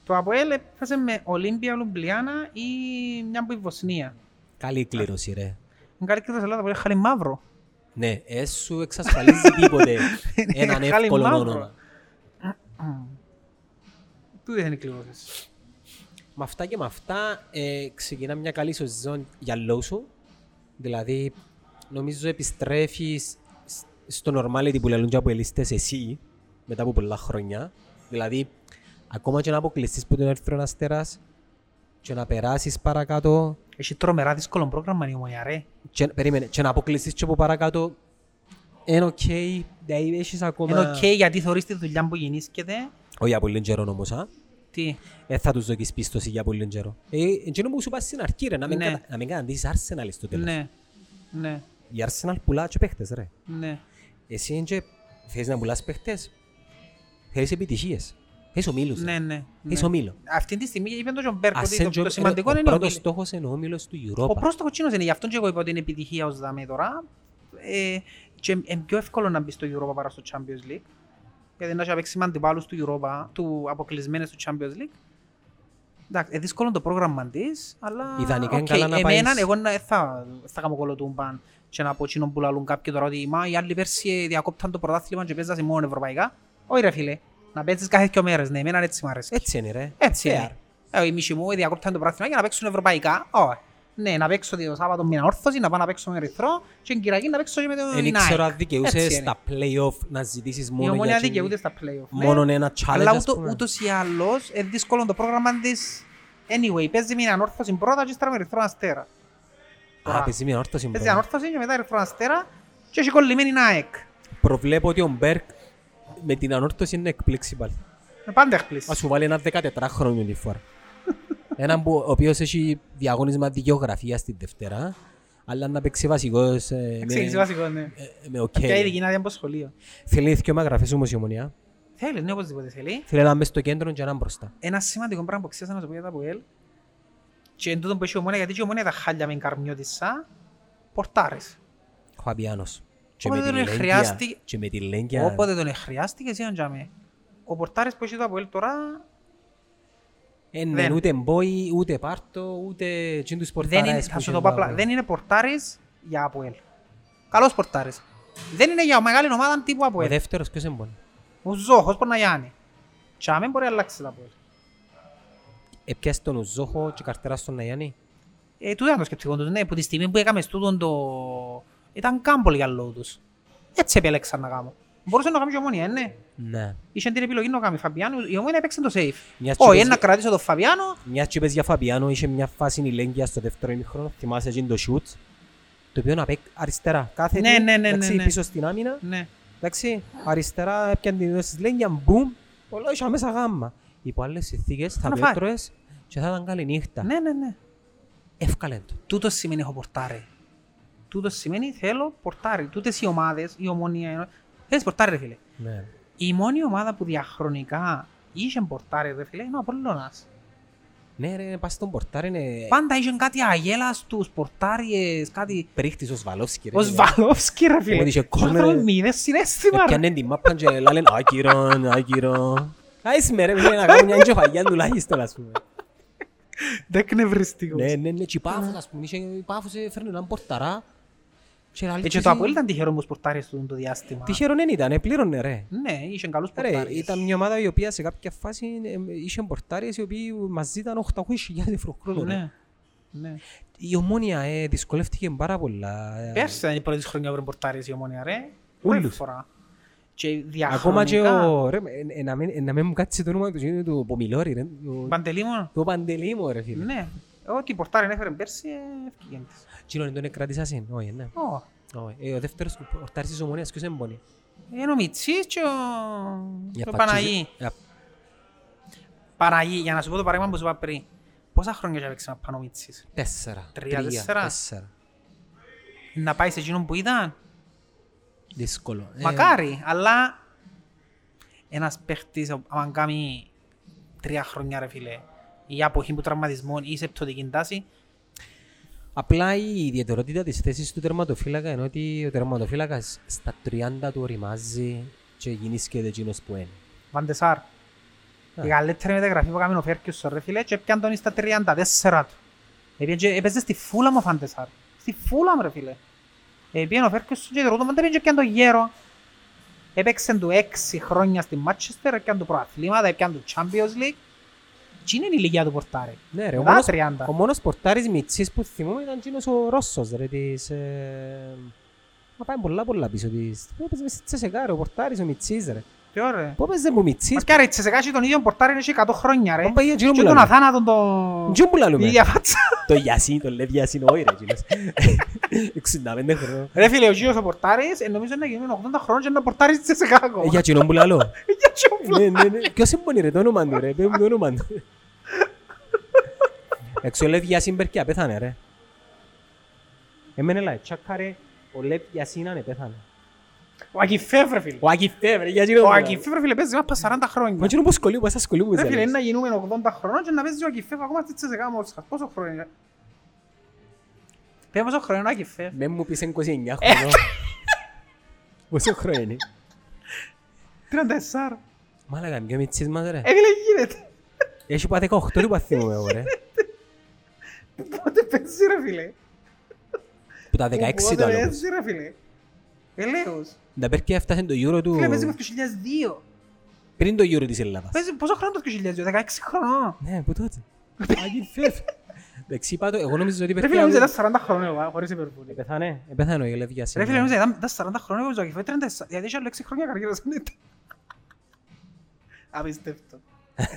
Το Αποέλ έφτασε με Ολύμπια, Λουμπλιάνα ή μια από η Βοσνία. Καλή κλήρωση ρε. Είναι καλή κλήρωση, αλλά θα μπορεί χάλι μαύρο. Ναι, έσου εξασφαλίζει τίποτε. Έναν εύκολο όνομα. Πού δεν είναι κληρώνες. Με αυτά και με αυτά ε, ξεκινά μια καλή σεζόν για Λόσου. Δηλαδή, νομίζω επιστρέφεις στο normality που λαλούν και αποελίστες εσύ μετά από πολλά χρόνια. Δηλαδή, ακόμα και να αποκλειστείς που τον Ερυθρόνα Αστέρας και να περάσεις παρακάτω. Έχει τρομερά δύσκολο πρόγραμμα, είναι ομοιά ρε. Και, περίμενε, και να αποκλειστείς και από παρακάτω. Είναι οκ, okay, δηλαδή έχεις ακόμα... Είναι οκ okay, γιατί θεωρείς τη δουλειά που γεννήσκεται. Όχι για πολύ καιρό όμως, α. Τι. Ε, θα τους δοκείς πίστοση για πολύ καιρό. Εκείνο που σου πας στην αρχή ρε, να μην, ναι. κατα... να μην καταντήσεις Arsenal στο τέλος. Ναι, ναι. Η Arsenal πουλά και παίχτες ρε. Ναι. Εσύ και θέλεις να πουλάς παίχτες, θέλεις επιτυχίες. Έχεις ομίλους. Ναι, ναι. Έχεις ναι. ομίλο. Αυτή τη στιγμή είπε τον Μπέρκο ότι το, το σημαντικό είναι ο πρώτος στόχος είναι ο όμιλος του Europa. Ο πρώτος στόχος είναι, γι' αυτόν και εγώ είπα ότι είναι επιτυχία ως δάμε τώρα. Ε, και είναι πιο εύκολο να μπει στο Europa παρά στο Champions League. Γιατί να παίξει με αντιπάλους του Europa, του αποκλεισμένες του Champions League. Εντάξει, είναι δύσκολο το πρόγραμμα της, αλλά... Ιδανικά είναι okay, καλά να εμένα, πάεις... εγώ να, θα, θα κάνω κολοτούμπαν και να πω εκείνον που λαλούν κάποιοι τώρα ότι μα οι άλλοι πέρσι διακόπταν το πρωτάθλημα και παίζασαι μόνο ευρωπαϊκά. Όχι ρε φίλε, να παίζεις κάθε δύο μέρες, ναι, εμένα έτσι μου αρέσει. Έτσι είναι ρε. Έτσι είναι. Ε, οι μισοί μου διακόπταν το πρωτάθλημα για να παίξουν ευρωπαϊκά. Oh. Ναι, να παίξω το Σάββατο με όρθωση, να πάω να παίξω με Ερυθρό και την Κυριακή να παίξω και με το Nike. Εν ήξερα αν δικαιούσες στα play-off να ζητήσεις μόνο για την... Η Ομόνια δικαιούται στα play-off. Μόνο ένα challenge. Αλλά ούτως ή άλλως, είναι δύσκολο το πρόγραμμα της. Anyway, παίζει μια ανόρθωση πρώτα και ύστερα με Ερυθρό Αστέρα. Α, παίζει μια ανόρθωση πρώτα. Παίζει ανόρθωση και μετά Ερυθρό Αστέρα και έχει κολλημένη Nike. Προβλέπω ότι ο Μπέρκ με την ανόρθωση είναι εκπλήξη πάλι. Πάντα εκπλήξη. Ας σου βάλει ένα δεκατετράχρονο uniform. Έναν που, ο οποίος έχει διαγωνίσμα δικαιογραφίας την Δευτέρα, αλλά να παίξει βασικός ε, με, βασικό, ναι. ε, με οκ. Ποια ειδική να δει από σχολείο. Θέλει δύο γραφές όμως η Ομονία. Θέλει, ναι, οπωσδήποτε θέλει. Θέλει να είμαι στο κέντρο και να μπροστά. Ένα σημαντικό πράγμα που ξέρασα να το πω για τα Αποέλ και εν τούτον που έχει η Ομονία, γιατί και η Ομονία τα χάλια με την Καρμιώτισσα, πορτάρες. Ο Φαμπιάνος. Και, χρειάστη... και με τη Λέγκια. Όποτε τον χρειάστηκε, ζήταμε. Ο πορτάρες που έχει το Αποέλ τώρα. Είναι ούτε μπόι, ούτε πάρτο, ούτε τσίντους πορτάρες. Θα σου το πω απλά. Δεν είναι πορτάρες για Αποέλ. Καλός πορτάρες. Δεν είναι για μεγάλη ομάδα τύπου Αποέλ. Ο δεύτερος ποιος εμπόνει. Ο Ζόχος μπορεί να γιάνει. Και άμα μπορεί να αλλάξει τα Αποέλ. Επιάσεις τον Ζόχο και καρτέρα στον να γιάνει. Ε, τούτο ήταν το σκεπτικό τους. Ναι, από τη στιγμή που έκαμε στούτον το... Ήταν κάμπολ για λόγω τους. Έτσι επέλεξαν να κάνω. Μπορούσε να κάνει και η Ομόνια, ναι. Ναι. Είχε την επιλογή να κάνει Φαμπιάνο, η Ομόνια έπαιξε το safe. Όχι, ένα κρατήσω το Φαμπιάνο. Μιας τσίπες για Φαμπιάνο, είχε μια φάση η Λέγκια στο δεύτερο ημίχρονο, θυμάσαι εκείνο το shoot, το οποίο να παίξει αριστερά, κάθε ναι, ναι, ναι, ναι, ναι. πίσω στην άμυνα. Ναι. Εντάξει, αριστερά έπιαν την ιδόση της Λέγκια, μπουμ, όλο είχε αμέσα γάμμα. Υπό άλλες συνθήκες θα το έτρωες και θα ήταν καλή νύχτα. Ναι, ναι, ναι. Ευκαλέντο. Τούτος σημαίνει έχω πορτάρι. Τούτος σημαίνει θέλω πορτάρι. Τούτες οι ομάδες, η Ομόνια. Θέλεις πορτάρι ρε φίλε. Ναι. Η μόνη ομάδα που διαχρονικά είχε πορτάρι ρε φίλε είναι ο Απολώνας. Ναι ρε, πας στον πορτάρι είναι... Πάντα είχε κάτι αγέλα στους πορτάριες, κάτι... Πρίχτης ο Σβαλόφσκι ρε. Ο Σβαλόφσκι ρε φίλε. Είχε κόμμερ... Μηδες συνέστημα ρε. Έπιανε την μάππαν και λένε «Άκυρον, άκυρον». Άις με ρε, να κάνω μια τζοφαγιά τουλάχιστον ας πούμε. Δεν κνευριστικός. Ναι, ναι, ναι, και η Πάφος έφερνε έναν πορταρά. Και το Αποέλ ήταν τυχερό με τους πορτάρες του το διάστημα. Τυχερό δεν ήταν, πλήρωνε ρε. Ναι, είχαν καλούς πορτάρες. Ήταν μια ομάδα η οποία σε κάποια φάση είχαν πορτάρες οι οποίοι μαζί ήταν οκτακόσιες χιλιάδες ευρώ χρόνο. Η Ομόνια δυσκολεύτηκε πάρα πολλά. Πέρσι ήταν η πρώτη της χρονιά που ήταν πορτάρες η Ομόνια ρε. Ούλους. Ακόμα και ο... Να μην μου κάτσει το όνομα του Πομιλόρη ρε. Παντελήμο. Το Παντελήμο ρε φίλε. Ναι. Ότι η πορτάρι έφερε πέρσι, ευκήγεν της. Κινόνι τον εκκράτησα σύν, όχι, ναι. Ο δεύτερος πορτάρις της Ομονίας, ποιος έμπονε. Είναι ο Μιτσής και ο Παναγί. Παναγί, για να σου πω το παράδειγμα που σου είπα πριν. Πόσα χρόνια και έπαιξε πάνω ο Μιτσής. Τέσσερα. Τρία, τέσσερα. Να πάει σε εκείνον που ήταν. Δύσκολο. Μακάρι, αλλά ένας παίχτης, αν κάνει τρία χρόνια ρε φίλε. Η αποχή που τραυματισμών ή σε πτωτική τάση. Απλά η ιδιαιτερότητα της θέσης του τερματοφύλακα είναι ότι ο τερματοφύλακας στα τριάντα του οριμάζει και γινήσκεται εκείνος που είναι. Βαντεσάρ. Η καλύτερη μεταγραφή που έκανε ο Φέρκιος στο ρε φίλε και πιάνε τον στα τριάντα τέσσερα του. Έπαιζε στη Φούλαμ ο Βαντεσάρ. Στη Φούλαμ ρε φίλε. Έπαιζε ο Φέρκιος και ρωτώ πάντα και πιάνε τον γέρο. Έπαιξε του έξι χρόνια στη Manchester, έπαιξε του πρωταθλήματα, έπαιξε του Champions League. Τι είναι η ηλικία του πορτάρι. Ναι ρε, ο μόνος πορτάρις μητσής που θυμούμαι ήταν εκείνος ο Ρώσος ρε της... Μα πάει πολλά πολλά πίσω της... Πού έπαιζε μες τσεσεκά ρε, ο πορτάρις ο μητσής ρε. Ποιο ρε. Πού έπαιζε μου μητσής. Μα κάρε τσεσεκά και τον ίδιο πορτάρι είναι και εκατό χρόνια ρε. Και τον αθάνατο τον... Τι που λαλούμε. Το Γιασί, τον Λεύ Γιασί είναι όι ρε φίλε, ο πορτάρις νομίζω να γίνουν ογδόντα χρόνια και να πορτάρεις τσεσεκά ακόμα. Για κοινό που λαλώ. Ποιος εμπονεί ρε, το όνομα του ρε, πέμπουν το όνομα του. Εξω ο Λεύ Γιασί Μπερκιά πέθανε ρε. Εμένε λάε, τσάκα ρε, ο Λεύ Γιασί να είναι πέθανε. Ο Ακιφεύ ρε φίλε. Ο Ακιφεύ ρε, για κοινό που λαλώ. Ο Ακιφεύ ρε φίλε, παίζει μάπα σαράντα χρόνια. Μα κοινό που σκολίου, πας σκολίου που θέλεις. Ρε φίλε, να γίνουμε ογδόντα χρόνια και να παίζει ο Ακιφεύ ακόμα στις τσεζεκά μόλις. Πόσο χρόνια. Πες πόσο χρόνο είναι ο Ακιφεύ. Με μου πεις είκοσι εννιά χρόνο. Πόσο χρόνο είναι. τριάντα τέσσερα. Μάλακα, πιο μητσής μας ρε. Έφυλε γίνεται. Έχει πάθει δεκαοκτώ του παθήμουμε εγώ ρε. Πότε παίζει ρε φίλε. Που τα δεκαέξι το άλλο. Πότε ρε φίλε. Ελέος. Τα Μπερκιά έφτασε το Euro του... Φίλε παίζει με το δύο χιλιάδες δύο. Πριν το Euro της Ελλάδας. Πόσο χρόνο το δύο χιλιάδες δύο, δεκαέξι χρονών. Ναι, που τότε. Ακιφεύ. Εντάξει, είπα το, εγώ νομίζω ότι η Περκιά... Ρε φίλε, ήταν σαράντα χρόνια, χωρίς υπερβολή. Επέθανε, επέθανε η Λεύγια σήμερα. Ρε φίλε, ήταν σαράντα χρόνια, ο Ζάχιτ, γιατί είχε άλλο έξι χρόνια καριέρας. Απίστευτο.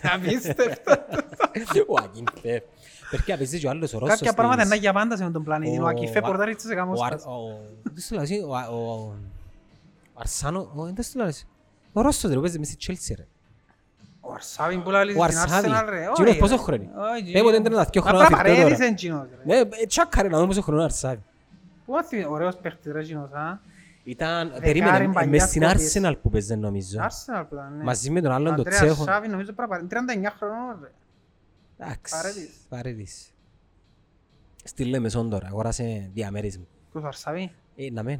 Απίστευτο. Ο Ακιφέ. Περκιά, παίζει και ο άλλος ο Ρώσος. Κάποια πράγματα είναι για πάντα σε τον πλανήτη. Ο Ακιφέ πορτάριξε σε καμός πας. Ο Αρσάνο, δεν το λες. Ο Ρώσος δεν παίζει μέσα στη Τσέλσι ρε. Ο Αρσάβιν που λαλείς στην Αρσενάλ ρε. Κοινός πόσο χρόνο είναι. Πέμπω δεν τρένα δυο χρόνο αφιχτώ τώρα. Απραπαρέδισεν κοινός ρε. Τσάκα ρε να δούμε πόσο χρόνο είναι ο Αρσάβιν. Πού άθει ωραίος παίχτης ρε κοινός α. Ήταν, περίμενε, μες στην Αρσενάλ που παίζε νομίζω. Αρσενάλ που ήταν ναι. Μαζί με τον άλλον τον Τσέχο. Αντρέα Αρσάβιν νομίζω πραπαρέδει, τριάντα εννιά χρονών ρε. Εντάξει, παρέδεις. Στη Λεμεσόν τώρα, αγόρασε διαμέρισμα. Ποιος Αρσάβιν. Ε, να με.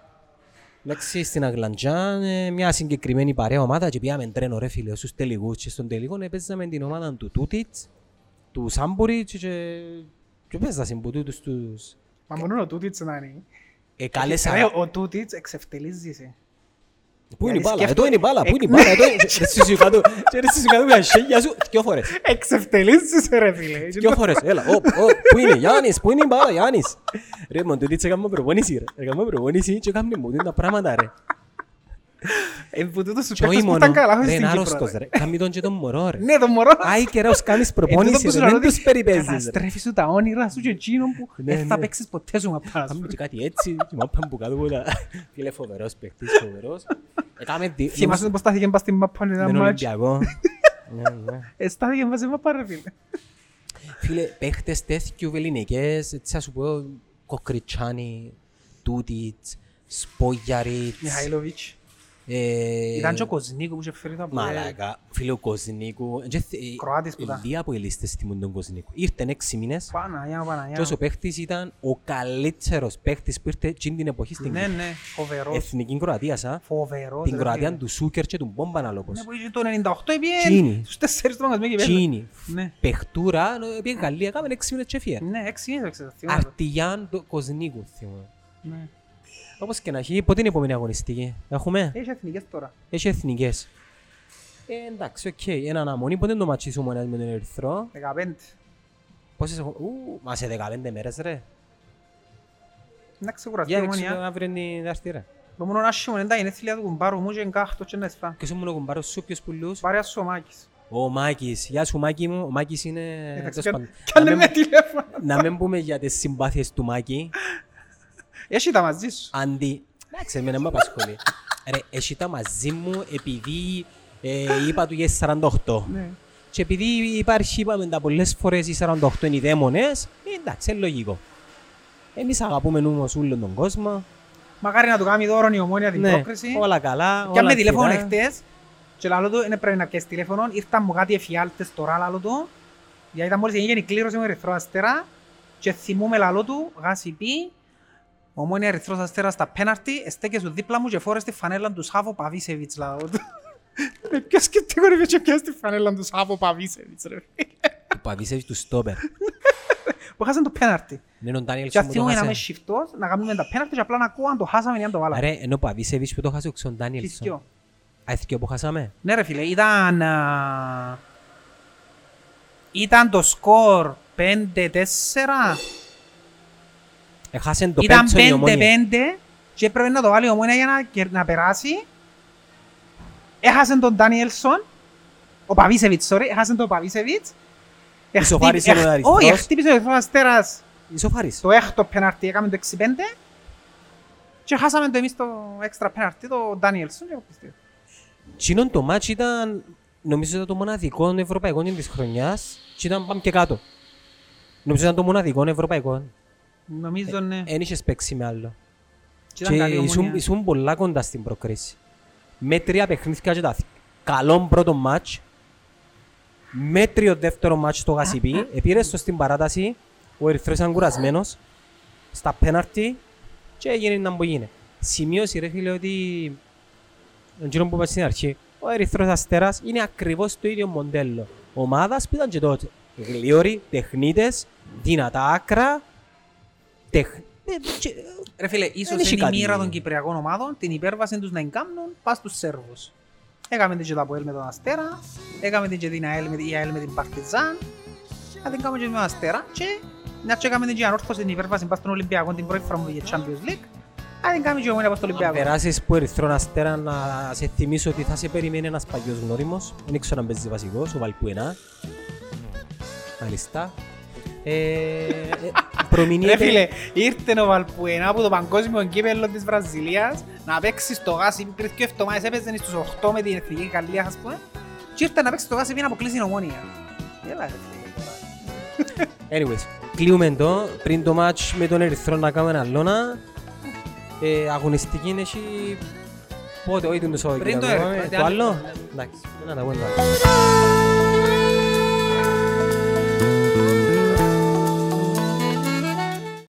Εντάξει, στην Αγλαντζάν, μια συγκεκριμένη παρέα ομάδα και πήγαμε τρένο ρε φίλε στους τελικούς και στον τελικό παίζαμε την ομάδα του Τούτιτς, του Σάμποριτς και, και παίζασαν που τούτους τους... Μα μόνο ο Τούτιτς να είναι. Ε, καλέσα... Ρε, ο Τούτιτς εξευτελίζησε. Πού είναι η μπάλα, εδώ είναι η μπάλα, πού είναι η μπάλα, εδώ είναι... Εσύ σου κάτω, εσύ σου κάτω μια σέγγια σου, δυο φορές. Εξευτελίζησε ρε φίλε. Δυο φορές, έλα, οπ, οπ, πού είναι, Γιάννης, πού είναι η μπάλα, Γιάννης. Ρε, μόνο τούτιτς έκαμε προπονήσει ρε, έκαμε προπονήσει και έκαμε μόνο τα πράγματα ρε. Που τούτος τους παίκτες που ήταν καλά, όχι στην Κύπρο ρε. Κάμε τον και τον μωρό ρε. Ναι, τον μωρό. Άι και ρε, ως κάνεις προπόνηση ρε, δεν τους περιπέζεις ρε. Καταστρέφεις σου τα όνειρα σου και εκείνον που δεν θα παίξεις ποτέ σου μαπά. Κάμε και κάτι έτσι, και μαπάν που κάτω πολλά. Φίλε φοβερός παίκτης, φοβερός. Θυμάσαι πως στάθηκε μπας στην μαπά είναι ένα μάτσο. Με τον Ολυμπιακό. Στάθηκε μπας στην μαπά ρε φίλε. Φίλε, παίχτες τέτοιου ελληνικές, έτσι θα σου πω, Κοκριτσάνι, Τούτιτς, Σπόγιαριτς. Μιχαήλοβιτς. Ήταν και ο Κοσνίκου που είχε φέρει τα πολλά. Μαλάκα, φίλε ο Κοσνίκου. Κροάτης που ήταν. Λίγα από οι λίστες θυμούν τον Κοσνίκου. Ήρθαν έξι μήνες. Παναγιά, Παναγιά. Και ο παίχτης ήταν ο καλύτερος παίχτης που ήρθε εκείνη την εποχή στην Κροατία. Ναι, ναι, φοβερός. Εθνική Κροατίας, α. Φοβερός. Την Κροατία του Σούκερ και του Μπόμπαν Αλόπος. Ναι, που είχε το ενενήντα οκτώ επίεν στους τέσσερις του μαγαζμίου και επίεν. Παιχτούρα, επίεν Γαλλία, κάμεν έξι μήνες και έφυγε. Ναι, έξι μήνες. Αρτιγιάν Κοσνίκου θυμώ. Ναι. Όπως και να έχει, πότε είναι η επόμενη αγωνιστική, έχουμε? Έχει εθνικές τώρα. Έχει εθνικές. Ε, εντάξει, οκ. Okay. Ένα αναμονή, πότε το ματσίσουμε με τον Ερυθρό. δεκαπέντε. Πόσες έχω... Ου, μα σε δεκαπέντε μέρες ρε. Να ξεκουραστεί η ομονία. Για έξω αύριο είναι δαστή ρε. Το μόνο να σήμουν, εντάξει, είναι θηλιά του κουμπάρου μου και εγκάχτω και νέστα. Και σου μόνο κουμπάρος σου, ποιος πουλούς. Παρέα σου ο Μάκης. Ο Μάκης, γεια σου Μάκη μου, ο Μάκης είναι... Να μην πούμε για τις συμπάθειες του Μάκη. Έχει τα μαζί σου. Αντί. Εντάξει, εμένα με απασχολεί. Ρε, έχει τα μαζί μου επειδή ε, είπα του για σαράντα οκτώ. Ναι. Και επειδή υπάρχει, είπαμε τα πολλές φορές, οι σαράντα οκτώ είναι οι δαίμονες, ε, εντάξει, είναι λογικό. Εμείς αγαπούμε όμως όλον τον κόσμο. Μακάρι να του κάνει δώρο η Ομόνια την ναι, πρόκριση. Όλα καλά. Και αν με τηλέφωνο χτες, και λαλό του, είναι πρέπει να πιέσεις τηλέφωνο, ήρθαν μου κάτι εφιάλτες τώρα λαλό του, γιατί ήταν μόλις έγινε η κλήρωση με Ερυθρό Αστέρα. Και θυμούμε λαλό του, γάση πει, Ομόνια Ερυθρός Αστέρα στα πέναρτι, εστέκεσαι δίπλα μου και φόρες τη φανέλα του Σάβο Παβίσεβιτς λαλό του. Με ποιος και τι κορυφές και πιάσεις τη φανέλα του Σάβο Παβίσεβιτς ρε. Του Παβίσεβιτς του Στόπερ. Που χάσαν το πέναρτι. Ναι, ο Ντάνιελσον που το χάσε. Και είμαι shiftός, να κάνουμε τα πέναρτι και απλά να ακούω αν το χάσαμε ή αν το βάλαμε. Ρε, ενώ ο Παβίσεβιτς που το χάσε ο Ντάνιελσον. Αεθικιό που χάσαμε. Ναι ρε φίλε, ήταν... Ήταν το σκορ πέντε τέσσερα. Έχασαν το πέντε πέντε και έπρεπε να το βάλει η Ομόνια για να περάσει. Έχασαν τον Ντάνιελσον, ο Παβίσεβιτς, sorry, έχασαν τον Παβίσεβιτς. Ισοφάρισε ο Αριστός. Όχι, χτύπησε ο Ερυθρός Αστέρας το έκτο πέναρτι, έκαμε το έξι πέντε. Και χάσαμε το εμείς το έξτρα πέναρτι, το Ντάνιελσον. Τσινόν το μάτσι ήταν, νομίζω ήταν το μοναδικό ευρωπαϊκό της χρονιάς και ήταν πάμε και κάτω. Νομίζω ήταν το μοναδικό ευρωπαϊκό. Νομίζω ναι. Εν είχες παίξει με άλλο. Και ήσουν πολλά κοντά στην προκρίση. Με τρία παιχνίδια και τα καλό πρώτο μάτς. Μέτριο δεύτερο μάτς στο Γασιπί. Επήρες το στην παράταση. Ο Ερυθρός ήταν κουρασμένος. Στα πέναρτι. Και έγινε να μπω γίνε. Σημείωση ρε φίλε ότι... Τον κύριο που είπα στην αρχή. Ο Ερυθρός Αστέρας είναι ακριβώς το ίδιο μοντέλο. Ομάδας που ήταν και τότε. Γλίωροι, τεχνίτες, δυνατά άκρα. Τεχ... Ρε φίλε, ίσως είναι η μοίρα των κυπριακών ομάδων, την υπέρβαση τους να εγκάμνουν, πας στους Σέρβους. Έκαμε την και τα Αποέλ με τον Αστέρα, έκαμε την και την ΑΕΛ με την, την Παρτιζάν, να την κάνουμε και με τον Αστέρα και να έκαμε την και ανόρθωση την υπέρβαση πας στον Ολυμπιακό την πρώτη φορά μου για Champions League, να την κάνουμε και ομόνια πας στον Ολυμπιακό. Αν περάσεις που Ερυθρόν Αστέρα να σε θυμίσω ότι θα σε περιμένει ένας παλιός γνώριμος, δεν ξέρω αν παίζει βασικός, ο Βαλπουενά. Μάλιστα. Ρε φίλε, ήρθε ο Βαλπουενά από το παγκόσμιο κύπελλο της Βραζιλίας να παίξει στο Γάσιπι, πριν και εφτωμάδες έπαιζαν στους οκτώ με την Εθνική Γαλλία, ας πούμε, και ήρθε να παίξει στο Γάσιπι να αποκλείσει την Ομόνια. Έλα ρε φίλε. Anyways, κλείουμε εδώ, πριν το match με τον Ερυθρό να κάνουμε ένα λόνα. Αγωνιστική είναι εσύ... Πότε, όχι τον Σοβακή, το άλλο. Εντάξει, δεν είναι